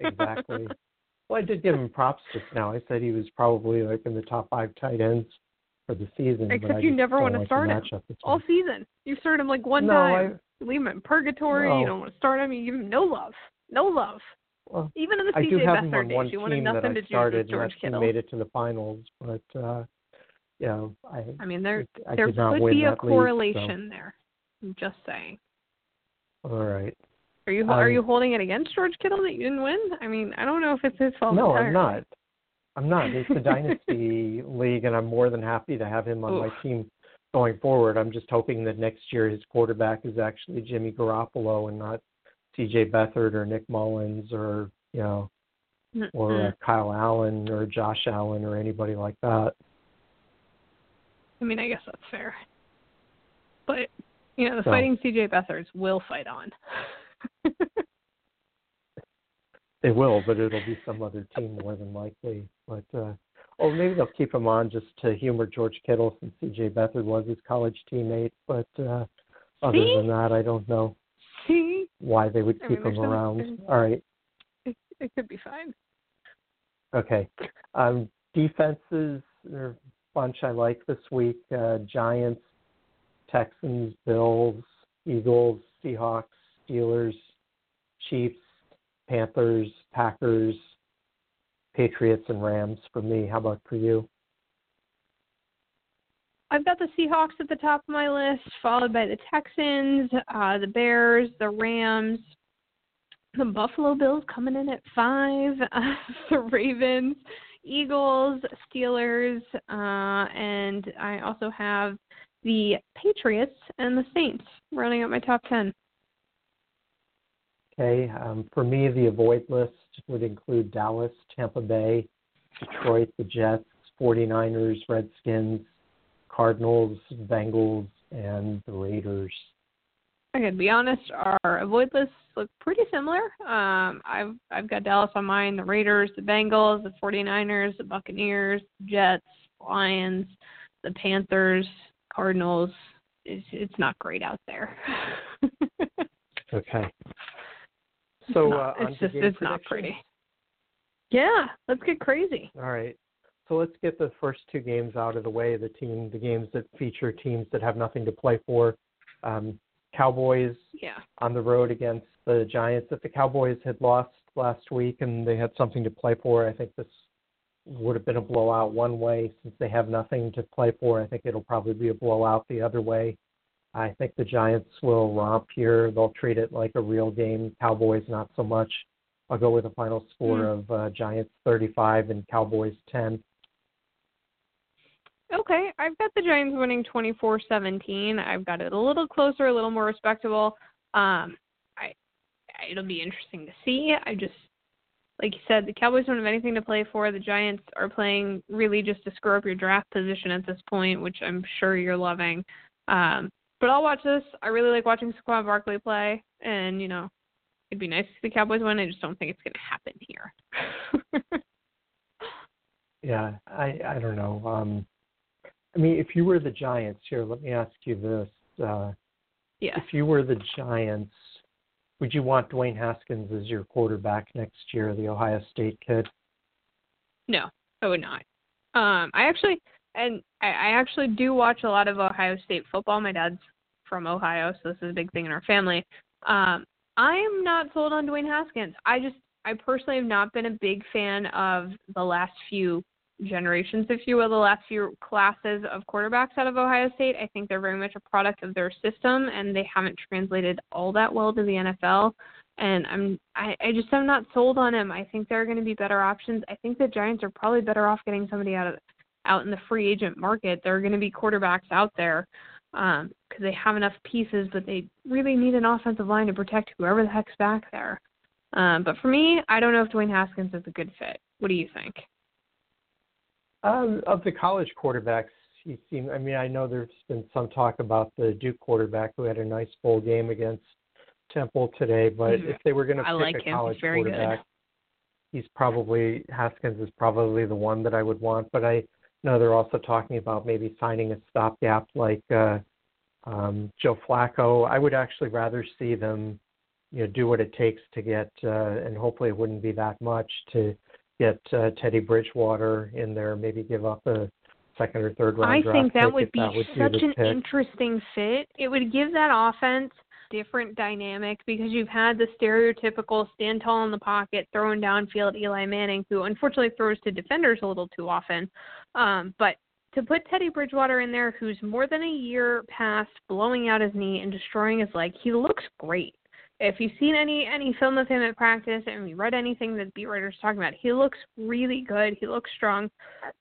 Exactly. Well, I did give him props just now. I said he was probably like in the top five tight ends for the season. Except you never want to like start him all time. Season. You started him like one no, time. I, you leave him in purgatory. No. You don't want to start him. You give him no love. No love. Well, even in the I C J do have Beathard him on days, one you wanted nothing to do with George Kittle. Made it to the finals, but uh, you know, I. I mean, there I there could be a correlation league, so. There. I'm just saying. All right. Are you are you um, holding it against George Kittle that you didn't win? I mean, I don't know if it's his fault. No, entirely. I'm not. I'm not. It's the Dynasty League, and I'm more than happy to have him on Oof. my team going forward. I'm just hoping that next year his quarterback is actually Jimmy Garoppolo and not C J. Beathard or Nick Mullins or you know, Mm-mm. or Kyle Allen or Josh Allen or anybody like that. I mean, I guess that's fair. But you know, the so. fighting C J. Beathards will fight on. They will, but it'll be some other team more than likely. But uh, oh, maybe they'll keep him on just to humor George Kittle since C J. Beathard was his college teammate. But uh, other See? than that, I don't know See? why they would keep I mean, him around. Some... All right, it, it could be fine. Okay, um, defenses there are a bunch I like this week: uh, Giants, Texans, Bills, Eagles, Seahawks. Steelers, Chiefs, Panthers, Packers, Patriots, and Rams for me. How about for you? I've got the Seahawks at the top of my list, followed by the Texans, uh, the Bears, the Rams, the Buffalo Bills coming in at five, uh, the Ravens, Eagles, Steelers, uh, and I also have the Patriots and the Saints running up my top ten. Okay. Um, for me, the avoid list would include Dallas, Tampa Bay, Detroit, the Jets, forty-niners, Redskins, Cardinals, Bengals, and the Raiders. Okay, to be honest, our avoid lists look pretty similar. Um, I've I've got Dallas on mine, the Raiders, the Bengals, the forty-niners, the Buccaneers, Jets, Lions, the Panthers, Cardinals. It's, it's not great out there. Okay. So uh, it's just it's not pretty. Yeah, let's get crazy. All right. So let's get the first two games out of the way, the team, the games that feature teams that have nothing to play for. Um, Cowboys yeah. on the road against the Giants. If the Cowboys had lost last week and they had something to play for, I think this would have been a blowout one way. Since they have nothing to play for, I think it'll probably be a blowout the other way. I think the Giants will romp here. They'll treat it like a real game. Cowboys, not so much. I'll go with a final score mm. of uh, Giants thirty-five and Cowboys ten. Okay, I've got the Giants winning twenty-four seventeen. I've got it a little closer, a little more respectable. Um, I, it'll be interesting to see. I just, like you said, the Cowboys don't have anything to play for. The Giants are playing really just to screw up your draft position at this point, which I'm sure you're loving. Um, but I'll watch this. I really like watching Saquon Barkley play, and, you know, it'd be nice if the Cowboys win. I just don't think it's going to happen here. yeah, I, I don't know. Um, I mean, if you were the Giants, here, let me ask you this. Uh, yeah. If you were the Giants, would you want Dwayne Haskins as your quarterback next year, the Ohio State kid? No, I would not. Um, I actually and I, I actually do watch a lot of Ohio State football. My dad's from Ohio, so this is a big thing in our family. Um, I am not sold on Dwayne Haskins. I just I personally have not been a big fan of the last few generations, if you will, the last few classes of quarterbacks out of Ohio State. I think they're very much a product of their system, and they haven't translated all that well to the N F L. And I'm, I, I just am not sold on him. I think there are going to be better options. I think the Giants are probably better off getting somebody out of, out in the free agent market. There are going to be quarterbacks out there because um, they have enough pieces, but they really need an offensive line to protect whoever the heck's back there. Um, but for me, I don't know if Dwayne Haskins is a good fit. What do you think? Um, of the college quarterbacks, he seemed, I mean, I know there's been some talk about the Duke quarterback who had a nice bowl game against Temple today, but mm-hmm. if they were going to pick like a him. college he's quarterback, good. he's probably, Haskins is probably the one that I would want, but I know they're also talking about maybe signing a stopgap like uh, um, Joe Flacco. I would actually rather see them, you know, do what it takes to get, uh, and hopefully it wouldn't be that much to get uh, Teddy Bridgewater in there, maybe give up a second or third round I draft think that would be that would such an pick. Interesting fit. It would give that offense different dynamic because you've had the stereotypical stand tall in the pocket, throwing downfield Eli Manning, who unfortunately throws to defenders a little too often. Um, but to put Teddy Bridgewater in there, who's more than a year past blowing out his knee and destroying his leg, he looks great. If you've seen any, any film of him at practice and you read anything that beat writers are talking about, he looks really good. He looks strong.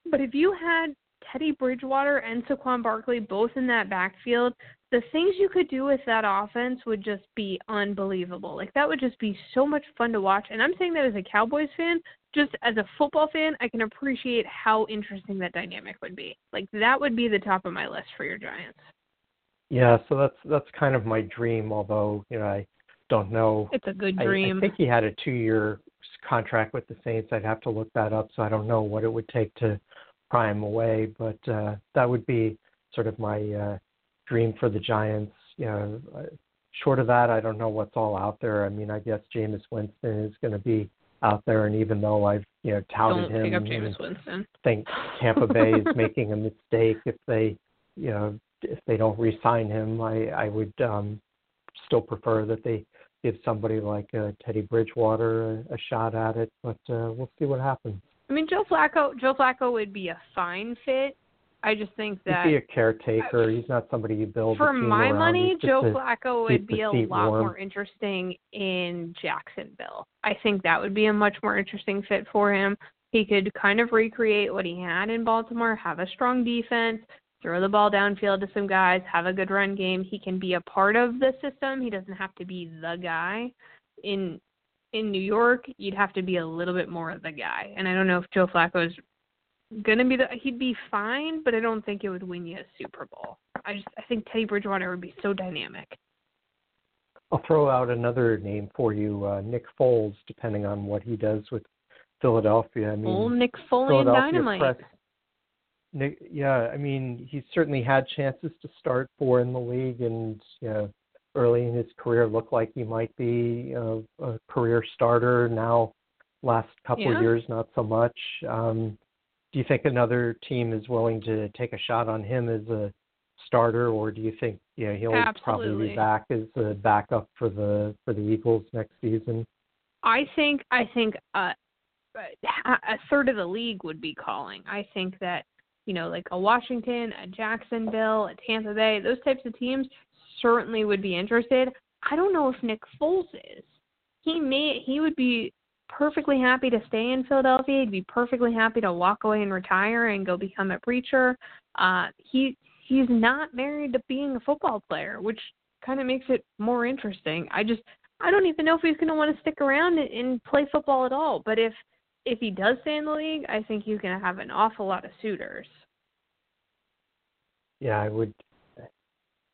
But if you had Teddy Bridgewater and Saquon Barkley both in that backfield, the things you could do with that offense would just be unbelievable. Like, that would just be so much fun to watch. And I'm saying that as a Cowboys fan, just as a football fan, I can appreciate how interesting that dynamic would be. Like, that would be the top of my list for your Giants. Yeah, so that's that's kind of my dream, although, you know, I don't know. It's a good dream. I, I think he had a two-year contract with the Saints. I'd have to look that up, so I don't know what it would take to pry him away, but uh, that would be sort of my uh, dream for the Giants. You know, short of that, I don't know what's all out there. I mean, I guess Jameis Winston is going to be out there, and even though I've you know touted don't him, don't pick up Jameis Winston. Think Tampa Bay is making a mistake if they you know if they don't re-sign him. I I would um, still prefer that they give somebody like uh, Teddy Bridgewater a, a shot at it, but uh, we'll see what happens. I mean, Joe Flacco, Joe Flacco would be a fine fit. I just think that he'd be a caretaker. I, He's not somebody you build. For my money, Joe Flacco would be a lot warm. more interesting in Jacksonville. I think that would be a much more interesting fit for him. He could kind of recreate what he had in Baltimore, have a strong defense, throw the ball downfield to some guys, have a good run game. He can be a part of the system. He doesn't have to be the guy. In in New York, you'd have to be a little bit more of the guy. And I don't know if Joe Flacco's going to be the – he'd be fine, but I don't think it would win you a Super Bowl. I just I think Teddy Bridgewater would be so dynamic. I'll throw out another name for you, uh, Nick Foles, depending on what he does with Philadelphia. I mean, old Nick Foley and Dynamite. Press, Nick, yeah, I mean, he certainly had chances to start four in the league, and you know, early in his career looked like he might be a, a career starter. Now, last couple yeah. of years, not so much. Um, do you think another team is willing to take a shot on him as a starter, or do you think you know, he'll Absolutely. probably be back as a backup for the for the Eagles next season? I think. I think. Uh, a third of the league would be calling. I think that, you know, like a Washington, a Jacksonville, a Tampa Bay, those types of teams certainly would be interested. I don't know if Nick Foles is. He may, he would be perfectly happy to stay in Philadelphia. He'd be perfectly happy to walk away and retire and go become a preacher. Uh, he he's not married to being a football player, which kind of makes it more interesting. I just, I don't even know if he's going to want to stick around and, and play football at all. But if, If he does stay in the league, I think he's going to have an awful lot of suitors. Yeah, I would.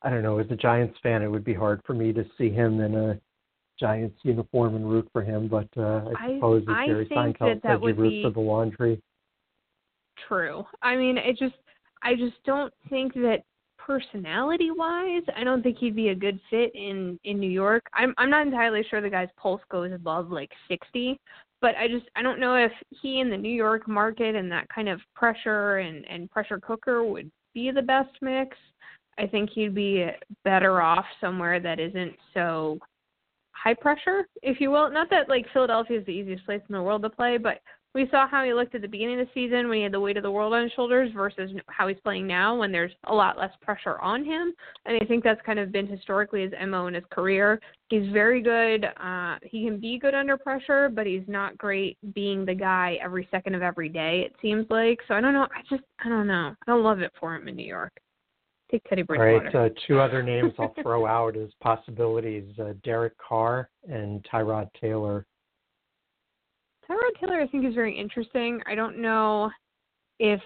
I don't know. As a Giants fan, it would be hard for me to see him in a Giants uniform and root for him. But uh, I suppose I, if Jerry Seinfeld says you root for the laundry. True. I mean, it just. I just don't think that personality-wise, I don't think he'd be a good fit in, in New York. I'm I'm not entirely sure the guy's pulse goes above like sixty. But I just, I don't know if he in the New York market and that kind of pressure and, and pressure cooker would be the best mix. I think he'd be better off somewhere that isn't so high pressure, if you will. Not that, like, Philadelphia is the easiest place in the world to play, but we saw how he looked at the beginning of the season when he had the weight of the world on his shoulders versus how he's playing now when there's a lot less pressure on him. And I think that's kind of been historically his M O in his career. He's very good. Uh, he can be good under pressure, but he's not great being the guy every second of every day, it seems like. So I don't know. I just, I don't know. I don't love it for him in New York. Take Teddy Bridgewater. All right, uh, two other names I'll throw out as possibilities, uh, Derek Carr and Tyrod Taylor. Tyrod Taylor, I think, is very interesting. I don't know if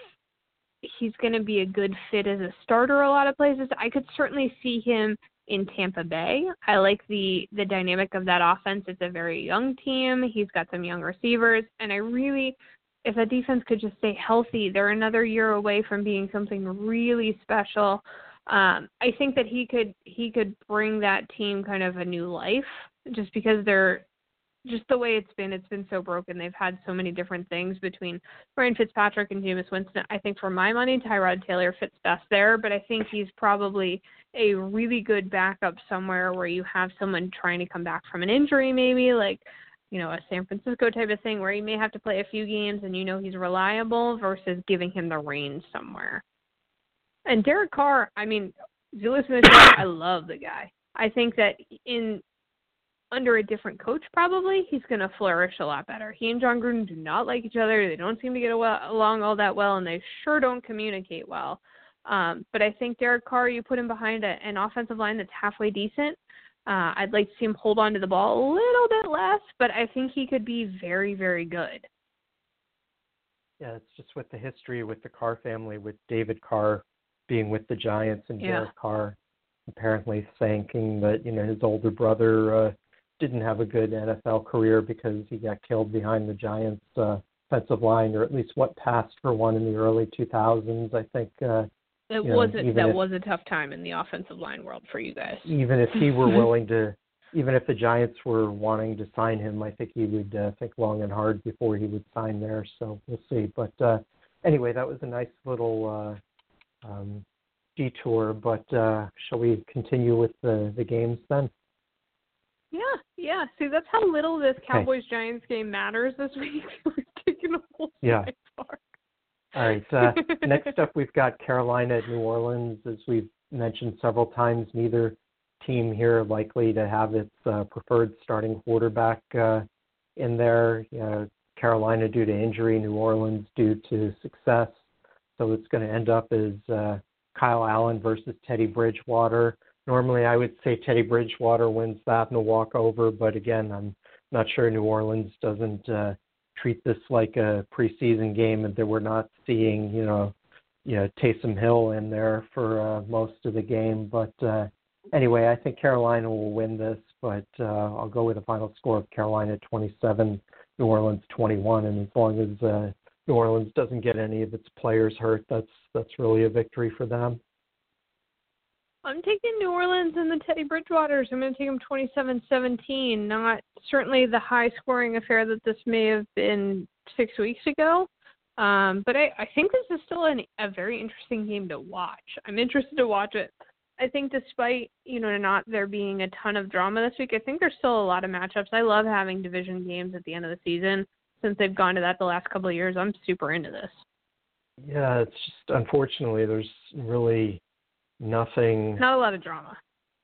he's going to be a good fit as a starter a lot of places. I could certainly see him in Tampa Bay. I like the, the dynamic of that offense. It's a very young team. He's got some young receivers. And I really, if that defense could just stay healthy, they're another year away from being something really special. Um, I think that he could he could bring that team kind of a new life just because they're – just the way it's been, it's been so broken. They've had so many different things between Ryan Fitzpatrick and Jameis Winston. I think for my money, Tyrod Taylor fits best there, but I think he's probably a really good backup somewhere where you have someone trying to come back from an injury maybe, like, you know, a San Francisco type of thing where he may have to play a few games and you know he's reliable versus giving him the reins somewhere. And Derek Carr, I mean, Zulu Smith, I love the guy. I think that in – under a different coach, probably, he's going to flourish a lot better. He and John Gruden do not like each other. They don't seem to get along all that well, and they sure don't communicate well. Um, but I think Derek Carr, you put him behind a, an offensive line that's halfway decent. Uh, I'd like to see him hold on to the ball a little bit less, but I think he could be very, very good. Yeah, it's just with the history with the Carr family, with David Carr being with the Giants and yeah. Derek Carr apparently thinking that, you know, his older brother uh, – didn't have a good N F L career because he got killed behind the Giants' uh, offensive line, or at least what passed for one in the early two thousands. I think uh, it was know, a, that if, was a tough time in the offensive line world for you guys. Even if he were willing to, even if the Giants were wanting to sign him, I think he would uh, think long and hard before he would sign there. So we'll see. But uh, anyway, that was a nice little uh, um, detour. But uh, shall we continue with the, the games then? Yeah, yeah. See, that's how little this Cowboys-Giants game matters this week. We're taking a whole yeah. far. All right. Uh, next up, we've got Carolina at New Orleans. As we've mentioned several times, neither team here likely to have its uh, preferred starting quarterback uh, in there. You know, Carolina due to injury, New Orleans due to success. So it's going to end up as uh, Kyle Allen versus Teddy Bridgewater. Normally I would say Teddy Bridgewater wins that in a walkover, but again, I'm not sure New Orleans doesn't uh, treat this like a preseason game, and that we're not seeing, you know, you know, Taysom Hill in there for uh, most of the game. But uh, anyway, I think Carolina will win this, but uh, I'll go with a final score of Carolina twenty-seven, New Orleans twenty-one. And as long as uh, New Orleans doesn't get any of its players hurt, that's that's really a victory for them. I'm taking New Orleans and the Teddy Bridgewaters. I'm going to take them twenty-seven seventeen, not certainly the high-scoring affair that this may have been six weeks ago. Um, but I, I think this is still an, a very interesting game to watch. I'm interested to watch it. I think despite, you know, not there being a ton of drama this week, I think there's still a lot of matchups. I love having division games at the end of the season. Since they've gone to that the last couple of years, I'm super into this. Yeah, it's just, unfortunately, there's really nothing. Not a lot of drama.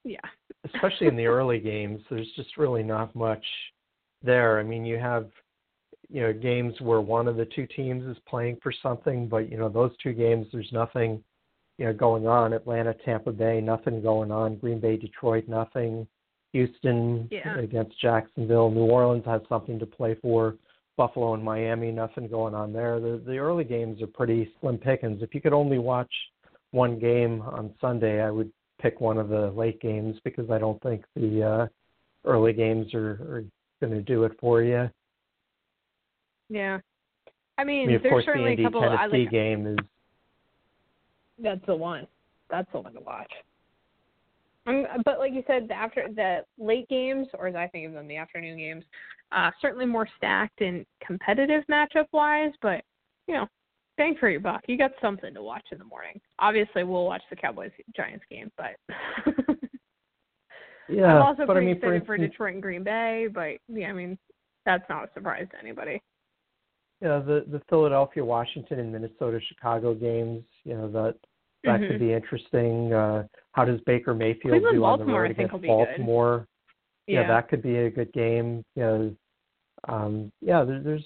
Yeah. Especially in the early games, there's just really not much there. I mean, you have, you know, games where one of the two teams is playing for something, but, you know, those two games, there's nothing, you know, going on. Atlanta, Tampa Bay, nothing going on. Green Bay, Detroit, nothing. Houston yeah. against Jacksonville. New Orleans has something to play for. Buffalo and Miami, nothing going on there. The, the early games are pretty slim pickings. If you could only watch one game on Sunday, I would pick one of the late games, because I don't think the uh, early games are, are going to do it for you. Yeah. I mean, I mean of there's course, certainly the Indy, a couple Tennessee I like, game is. That's the one. That's the one to watch. Um, but like you said, the, after, the late games, or as I think of them, the afternoon games, uh, certainly more stacked and competitive matchup-wise, but, you know, bang for your buck. You got something to watch in the morning. Obviously, we'll watch the Cowboys-Giants game, but yeah, I'm also but pretty I mean, excited for, for Detroit and Green Bay, but, yeah, I mean, that's not a surprise to anybody. Yeah, the, the Philadelphia, Washington, and Minnesota, Chicago games, you know, that that mm-hmm. could be interesting. Uh, how does Baker Mayfield Cleveland, do on Baltimore, the road against Baltimore? Yeah. yeah, that could be a good game. You know, um, yeah, there, there's,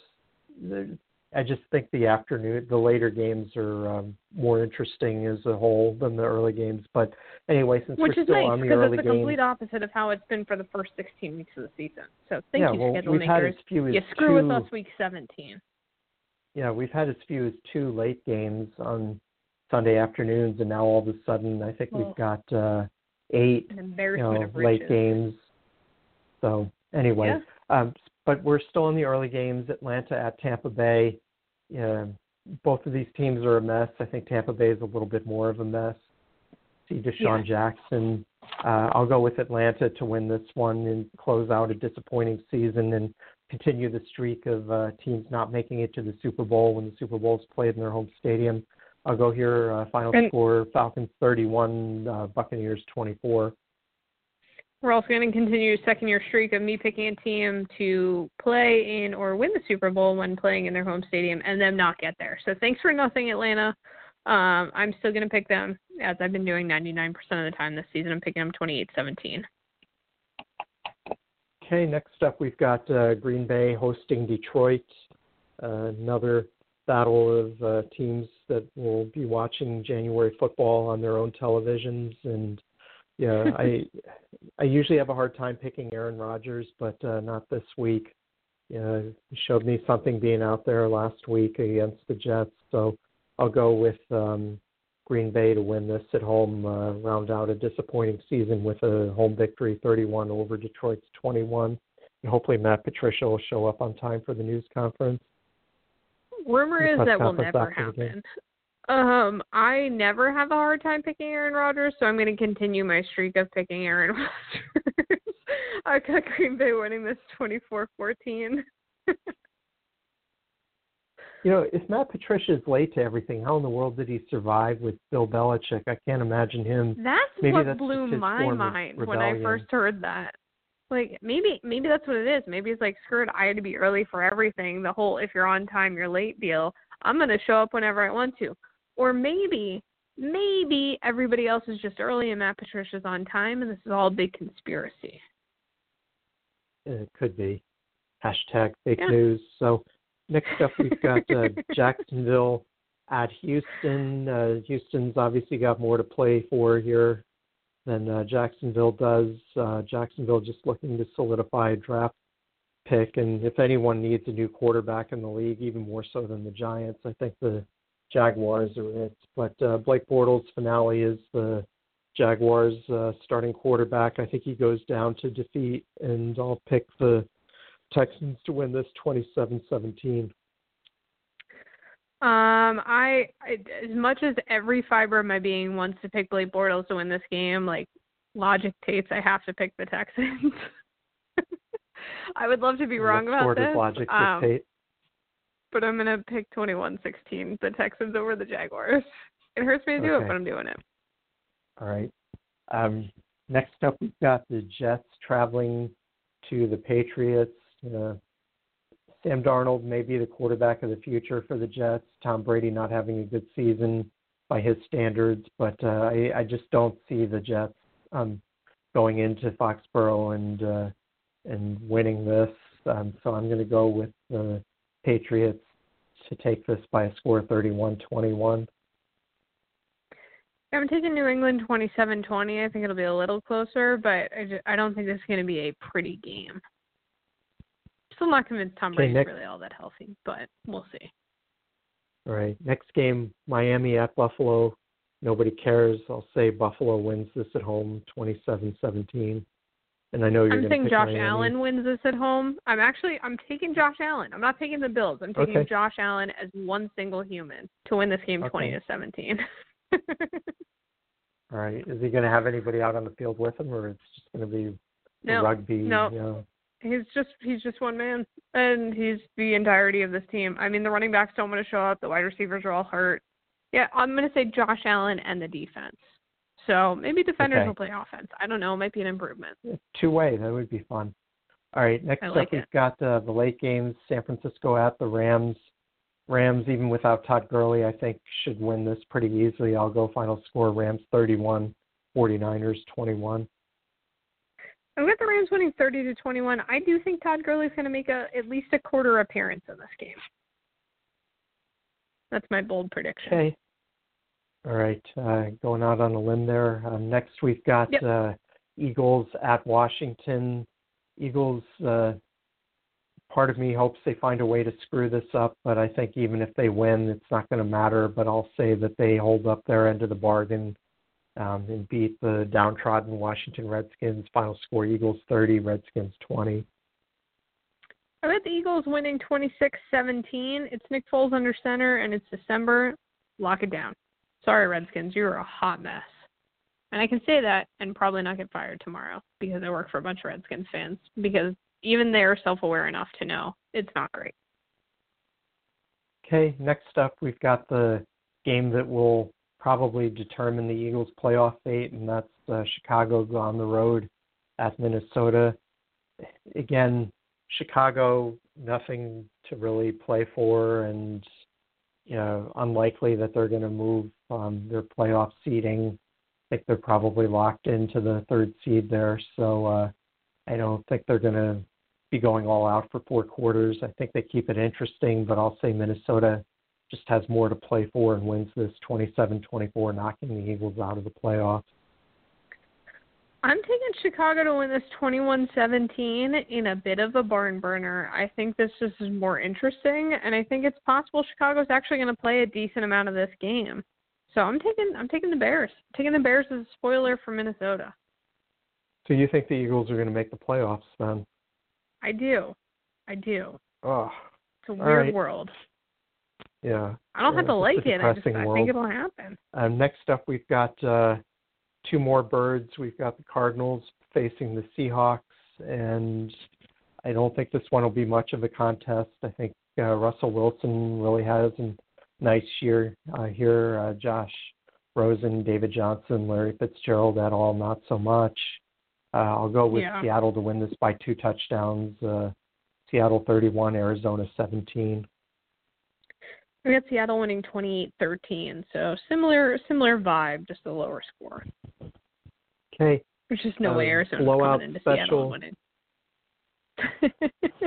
there's. I just think the afternoon, the later games are um, more interesting as a whole than the early games. But anyway, since Which we're still nice, on the early games, which is nice because it's the complete games, opposite of how it's been for the first sixteen weeks of the season. So thank yeah, you, well, schedule makers. You screw two, with us week seventeen. Yeah, we've had as few as two late games on Sunday afternoons, and now all of a sudden I think well, we've got uh, eight you know, late games. So anyway, yeah. um, but we're still in the early games. Atlanta at Tampa Bay. You know, both of these teams are a mess. I think Tampa Bay is a little bit more of a mess. See Deshaun yeah. Jackson. Uh, I'll go with Atlanta to win this one and close out a disappointing season and continue the streak of uh, teams not making it to the Super Bowl when the Super Bowl is played in their home stadium. I'll go here, uh, final and score, Falcons thirty-one, uh, Buccaneers twenty-four. We're also going to continue a second-year streak of me picking a team to play in or win the Super Bowl when playing in their home stadium and them not get there. So thanks for nothing, Atlanta. Um, I'm still going to pick them, as I've been doing ninety-nine percent of the time this season. I'm picking them twenty-eight seventeen. Okay, next up we've got uh, Green Bay hosting Detroit, uh, another battle of uh, teams that will be watching January football on their own televisions. And yeah, I I usually have a hard time picking Aaron Rodgers, but uh, not this week. Yeah, he showed me something being out there last week against the Jets, so I'll go with um, Green Bay to win this at home, uh, round out a disappointing season with a home victory, thirty-one over Detroit's twenty-one. And hopefully Matt Patricia will show up on time for the news conference. Rumor is that will never happen. Um, I never have a hard time picking Aaron Rodgers, so I'm going to continue my streak of picking Aaron Rodgers. I've got Green Bay winning this twenty-four fourteen. You know, if Matt Patricia is late to everything, how in the world did he survive with Bill Belichick? I can't imagine him. That's maybe what that's blew my mind when I first heard that. Like, maybe maybe that's what it is. Maybe it's like, screw it, I had to be early for everything, the whole if you're on time, you're late deal. I'm going to show up whenever I want to. Or maybe, maybe everybody else is just early and Matt Patricia's on time, and this is all a big conspiracy. It could be. Hashtag fake yeah. news. So Next up, we've got uh, Jacksonville at Houston. Uh, Houston's obviously got more to play for here than uh, Jacksonville does. Uh, Jacksonville just looking to solidify a draft pick, and if anyone needs a new quarterback in the league, even more so than the Giants, I think the Jaguars are it. But uh, Blake Bortles' finale is the Jaguars' uh, starting quarterback. I think he goes down to defeat, and I'll pick the Texans to win this twenty-seven seventeen. Um, I, I as much as every fiber of my being wants to pick Blake Bortles to win this game, like logic tates, I have to pick the Texans. I would love to be wrong about this, logic um, dictate. But I'm gonna pick twenty-one sixteen, the Texans over the Jaguars. It hurts me to do okay. it, but I'm doing it. All right. Um, next up, we've got the Jets traveling to the Patriots. Uh, Sam Darnold may be the quarterback of the future for the Jets. Tom Brady not having a good season by his standards, but uh, I, I just don't see the Jets um, going into Foxborough and uh, and winning this. Um, so I'm going to go with the Patriots to take this by a score of thirty-one twenty-one. I'm taking New England twenty-seven twenty. I think it'll be a little closer, but I, just, I don't think this is going to be a pretty game. Still not convinced Tom Brady's okay, really all that healthy, but we'll see. All right. Next game, Miami at Buffalo. Nobody cares. I'll say Buffalo wins this at home, twenty-seven seventeen. And I know you're I'm saying Josh Miami. Allen wins this at home. I'm actually I'm taking Josh Allen. I'm not taking the Bills. I'm taking okay. Josh Allen as one single human to win this game, okay. twenty to seventeen. All right. Is he going to have anybody out on the field with him, or it's just going to be no, rugby? No, you know? he's just he's just one man, and he's the entirety of this team. I mean, the running backs don't want to show up. The wide receivers are all hurt. Yeah, I'm going to say Josh Allen and the defense. So maybe defenders okay. will play offense. I don't know. It might be an improvement. Two way. That would be fun. All right. Next like up, it. we've got uh, the late games. San Francisco at the Rams. Rams, even without Todd Gurley, I think should win this pretty easily. I'll go final score, Rams thirty-one, forty-niners twenty-one. I've got the Rams winning thirty to twenty-one. I do think Todd Gurley's going to make a at least a quarter appearance in this game. That's my bold prediction. Okay. All right. Uh, going out on a limb there. Uh, next, we've got yep. uh, Eagles at Washington. Eagles... Uh, Part of me hopes they find a way to screw this up, but I think even if they win, it's not going to matter. But I'll say that they hold up their end of the bargain um, and beat the downtrodden Washington Redskins. Final score, Eagles thirty, Redskins twenty. I bet the Eagles winning twenty-six seventeen. It's Nick Foles under center, and it's December. Lock it down. Sorry, Redskins, you were a hot mess. And I can say that and probably not get fired tomorrow because I work for a bunch of Redskins fans because even they are self-aware enough to know it's not great. Okay, next up, we've got the game that will probably determine the Eagles' playoff fate, and that's uh, Chicago on the road at Minnesota. Again, Chicago, nothing to really play for, and you know, unlikely that they're going to move um, their playoff seeding. I think they're probably locked into the third seed there, so uh, I don't think they're going to be going all out for four quarters. I think they keep it interesting, but I'll say Minnesota just has more to play for and wins this twenty-seven twenty-four, knocking the Eagles out of the playoffs. I'm taking Chicago to win this twenty-one seventeen in a bit of a barn burner. I think this just is more interesting, and I think it's possible Chicago's actually going to play a decent amount of this game. So I'm taking I'm taking the Bears. I'm taking the Bears as a spoiler for Minnesota. So you think the Eagles are going to make the playoffs then? I do. I do. Oh, it's a weird right. world. Yeah. I don't have to like it. I just I think it'll happen. Um, next up, we've got uh, two more birds. We've got the Cardinals facing the Seahawks, and I don't think this one will be much of a contest. I think uh, Russell Wilson really has a nice year uh, here. Uh, Josh Rosen, David Johnson, Larry Fitzgerald at all, not so much. Uh, I'll go with yeah. Seattle to win this by two touchdowns. Uh, Seattle thirty-one, Arizona seventeen. We got Seattle winning twenty-eight thirteen. So similar, similar vibe, just a lower score. Okay. There's just no uh, way Arizona's coming into special. Seattle winning.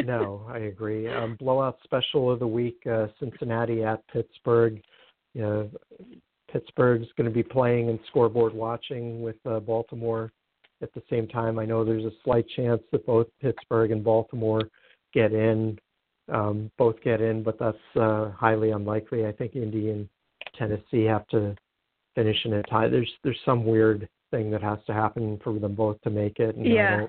No, I agree. Um, blowout special of the week, uh, Cincinnati at Pittsburgh. You know, Pittsburgh's going to be playing and scoreboard watching with uh, Baltimore at the same time. I know there's a slight chance that both Pittsburgh and Baltimore get in, um, both get in, but that's uh, highly unlikely. I think Indy and Tennessee have to finish in a tie. There's there's some weird thing that has to happen for them both to make it. And yeah.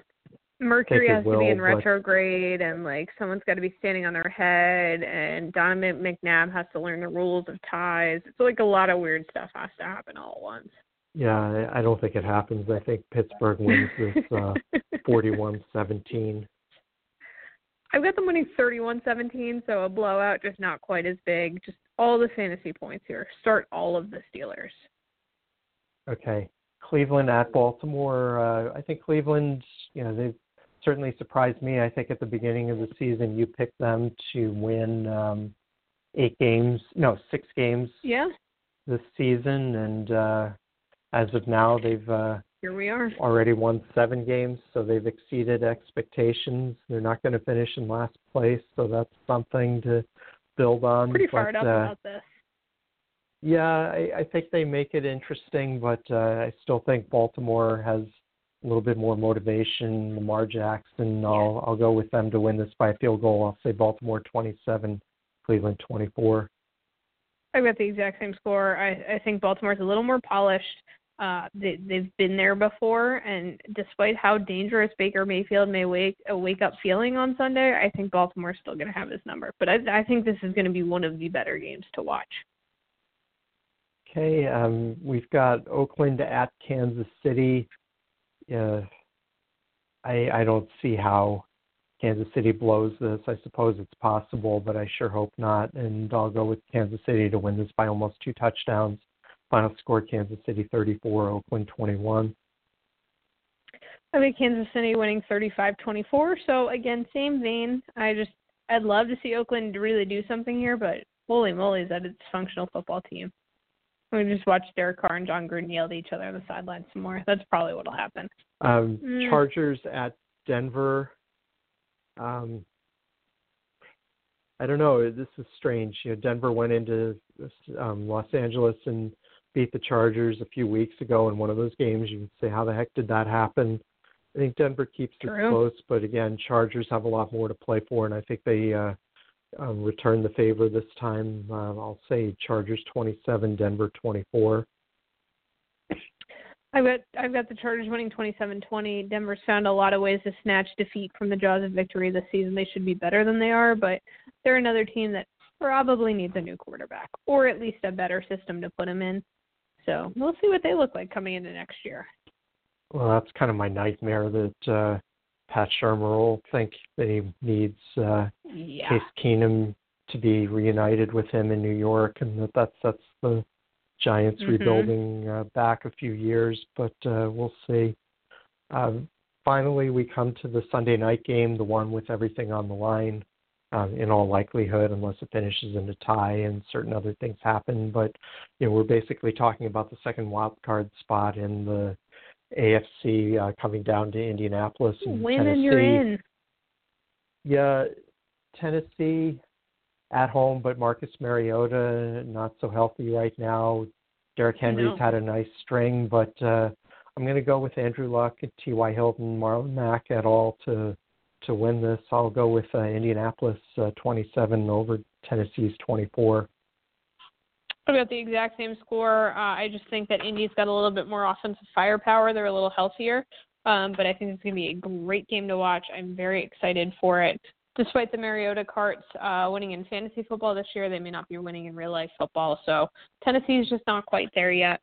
Mercury has will, to be in retrograde, and like someone's got to be standing on their head, and Donovan McNabb has to learn the rules of ties. It's like a lot of weird stuff has to happen all at once. Yeah, I don't think it happens. I think Pittsburgh wins this uh, forty-one seventeen. I've got them winning thirty-one seventeen, so a blowout, just not quite as big. Just all the fantasy points here. Start all of the Steelers. Okay. Cleveland at Baltimore. Uh, I think Cleveland, you know, they've certainly surprised me. I think at the beginning of the season, you picked them to win um, eight games, no, six games yeah. this season. And uh, as of now, they've uh, Here we are. already won seven games, so they've exceeded expectations. They're not going to finish in last place, so that's something to build on. Pretty fired but, up uh, about this. Yeah, I, I think they make it interesting, but uh, I still think Baltimore has a little bit more motivation. Lamar Jackson, I'll, I'll go with them to win this by a field goal. I'll say Baltimore twenty-seven, Cleveland twenty-four. I've got the exact same score. I, I think Baltimore's a little more polished. Uh, they, they've been there before, and despite how dangerous Baker Mayfield may wake a wake-up feeling on Sunday, I think Baltimore's still going to have this number. But I, I think this is going to be one of the better games to watch. Okay, um, we've got Oakland at Kansas City. Uh, I, I don't see how Kansas City blows this. I suppose it's possible, but I sure hope not. And I'll go with Kansas City to win this by almost two touchdowns. Final score, Kansas City thirty-four, Oakland twenty-one. I think Kansas City winning thirty-five twenty-four. So, again, same vein. I just, I'd love to see Oakland really do something here, but holy moly, is that a dysfunctional football team. We just watched Derek Carr and John Gruden yell at each other on the sidelines some more. That's probably what'll happen. Um, mm. Chargers at Denver. Um, I don't know. This is strange. You know, Denver went into um, Los Angeles and beat the Chargers a few weeks ago in one of those games. You can say, how the heck did that happen? I think Denver keeps it True. close, but again, Chargers have a lot more to play for, and I think they. Uh, Um, return the favor this time. Uh, I'll say Chargers twenty-seven, Denver twenty-four. I've got, I've got the Chargers winning twenty-seven twenty. Denver's found a lot of ways to snatch defeat from the jaws of victory this season. They should be better than they are, but they're another team that probably needs a new quarterback or at least a better system to put them in. So we'll see what they look like coming into next year. Well, that's kind of my nightmare that uh, – Pat Shermer will think that he needs uh, yeah. Case Keenum to be reunited with him in New York, and that that sets the Giants mm-hmm. rebuilding uh, back a few years, but uh, we'll see. Um, finally, we come to the Sunday night game, the one with everything on the line, um, in all likelihood, unless it finishes in a tie and certain other things happen. But you know, we're basically talking about the second wild card spot in the A F C uh, coming down to Indianapolis and Win Tennessee. And you're in. Yeah, Tennessee at home, but Marcus Mariota not so healthy right now. Derrick Henry's no. had a nice string, but uh, I'm going to go with Andrew Luck, T Y. Hilton, Marlon Mack et al. to to win this. I'll go with uh, Indianapolis uh, twenty-seven over Tennessee's twenty-four. I've got the exact same score. Uh, I just think that Indy's got a little bit more offensive firepower. They're a little healthier. Um, but I think it's going to be a great game to watch. I'm very excited for it. Despite the Mariota carts uh, winning in fantasy football this year, they may not be winning in real-life football. So Tennessee's just not quite there yet.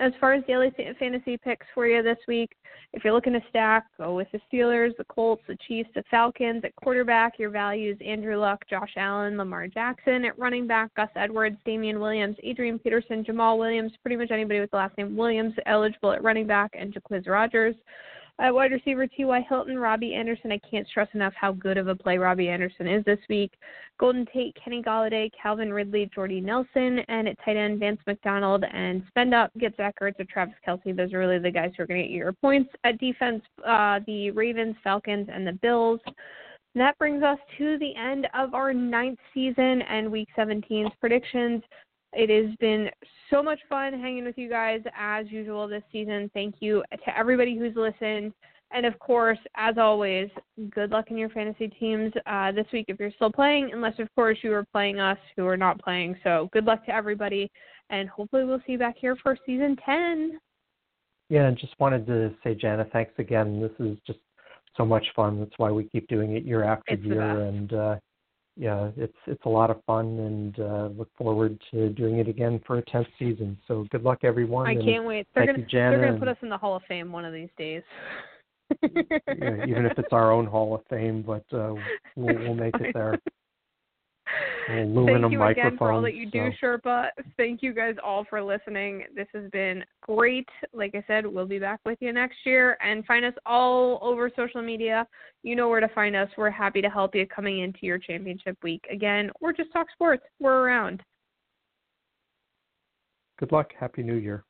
As far as daily fantasy picks for you this week, if you're looking to stack, go with the Steelers, the Colts, the Chiefs, the Falcons. At quarterback, your values, Andrew Luck, Josh Allen, Lamar Jackson. At running back, Gus Edwards, Damian Williams, Adrian Peterson, Jamal Williams, pretty much anybody with the last name Williams eligible at running back, and Jaquiz Rogers. At wide receiver, T Y. Hilton, Robbie Anderson. I can't stress enough how good of a play Robbie Anderson is this week. Golden Tate, Kenny Galladay, Calvin Ridley, Jordy Nelson. And at tight end, Vance McDonald. And spend up, get Zach Ertz or Travis Kelce. Those are really the guys who are going to get your points. At defense, uh, the Ravens, Falcons, and the Bills. And that brings us to the end of our ninth season and Week seventeen's predictions. It has been so much fun hanging with you guys as usual this season. Thank you to everybody who's listened. And, of course, as always, good luck in your fantasy teams uh, this week if you're still playing, unless, of course, you are playing us who are not playing. So good luck to everybody, and hopefully we'll see you back here for Season ten. Yeah, and just wanted to say, Jana, thanks again. This is just so much fun. That's why we keep doing it year after it's year. And uh, yeah, it's it's a lot of fun, and uh, look forward to doing it again for a tenth season. So good luck, everyone. I can't wait. They're going to put us in the Hall of Fame one of these days. Yeah, even if it's our own Hall of Fame, but uh, we'll, we'll make it there. Aluminum Thank you again for all that you do, so. Sherpa. Thank you guys all for listening. This has been great. Like I said, we'll be back with you next year. And find us all over social media. You know where to find us. We're happy to help you coming into your championship week again, or just talk sports. We're around. Good luck. Happy New Year.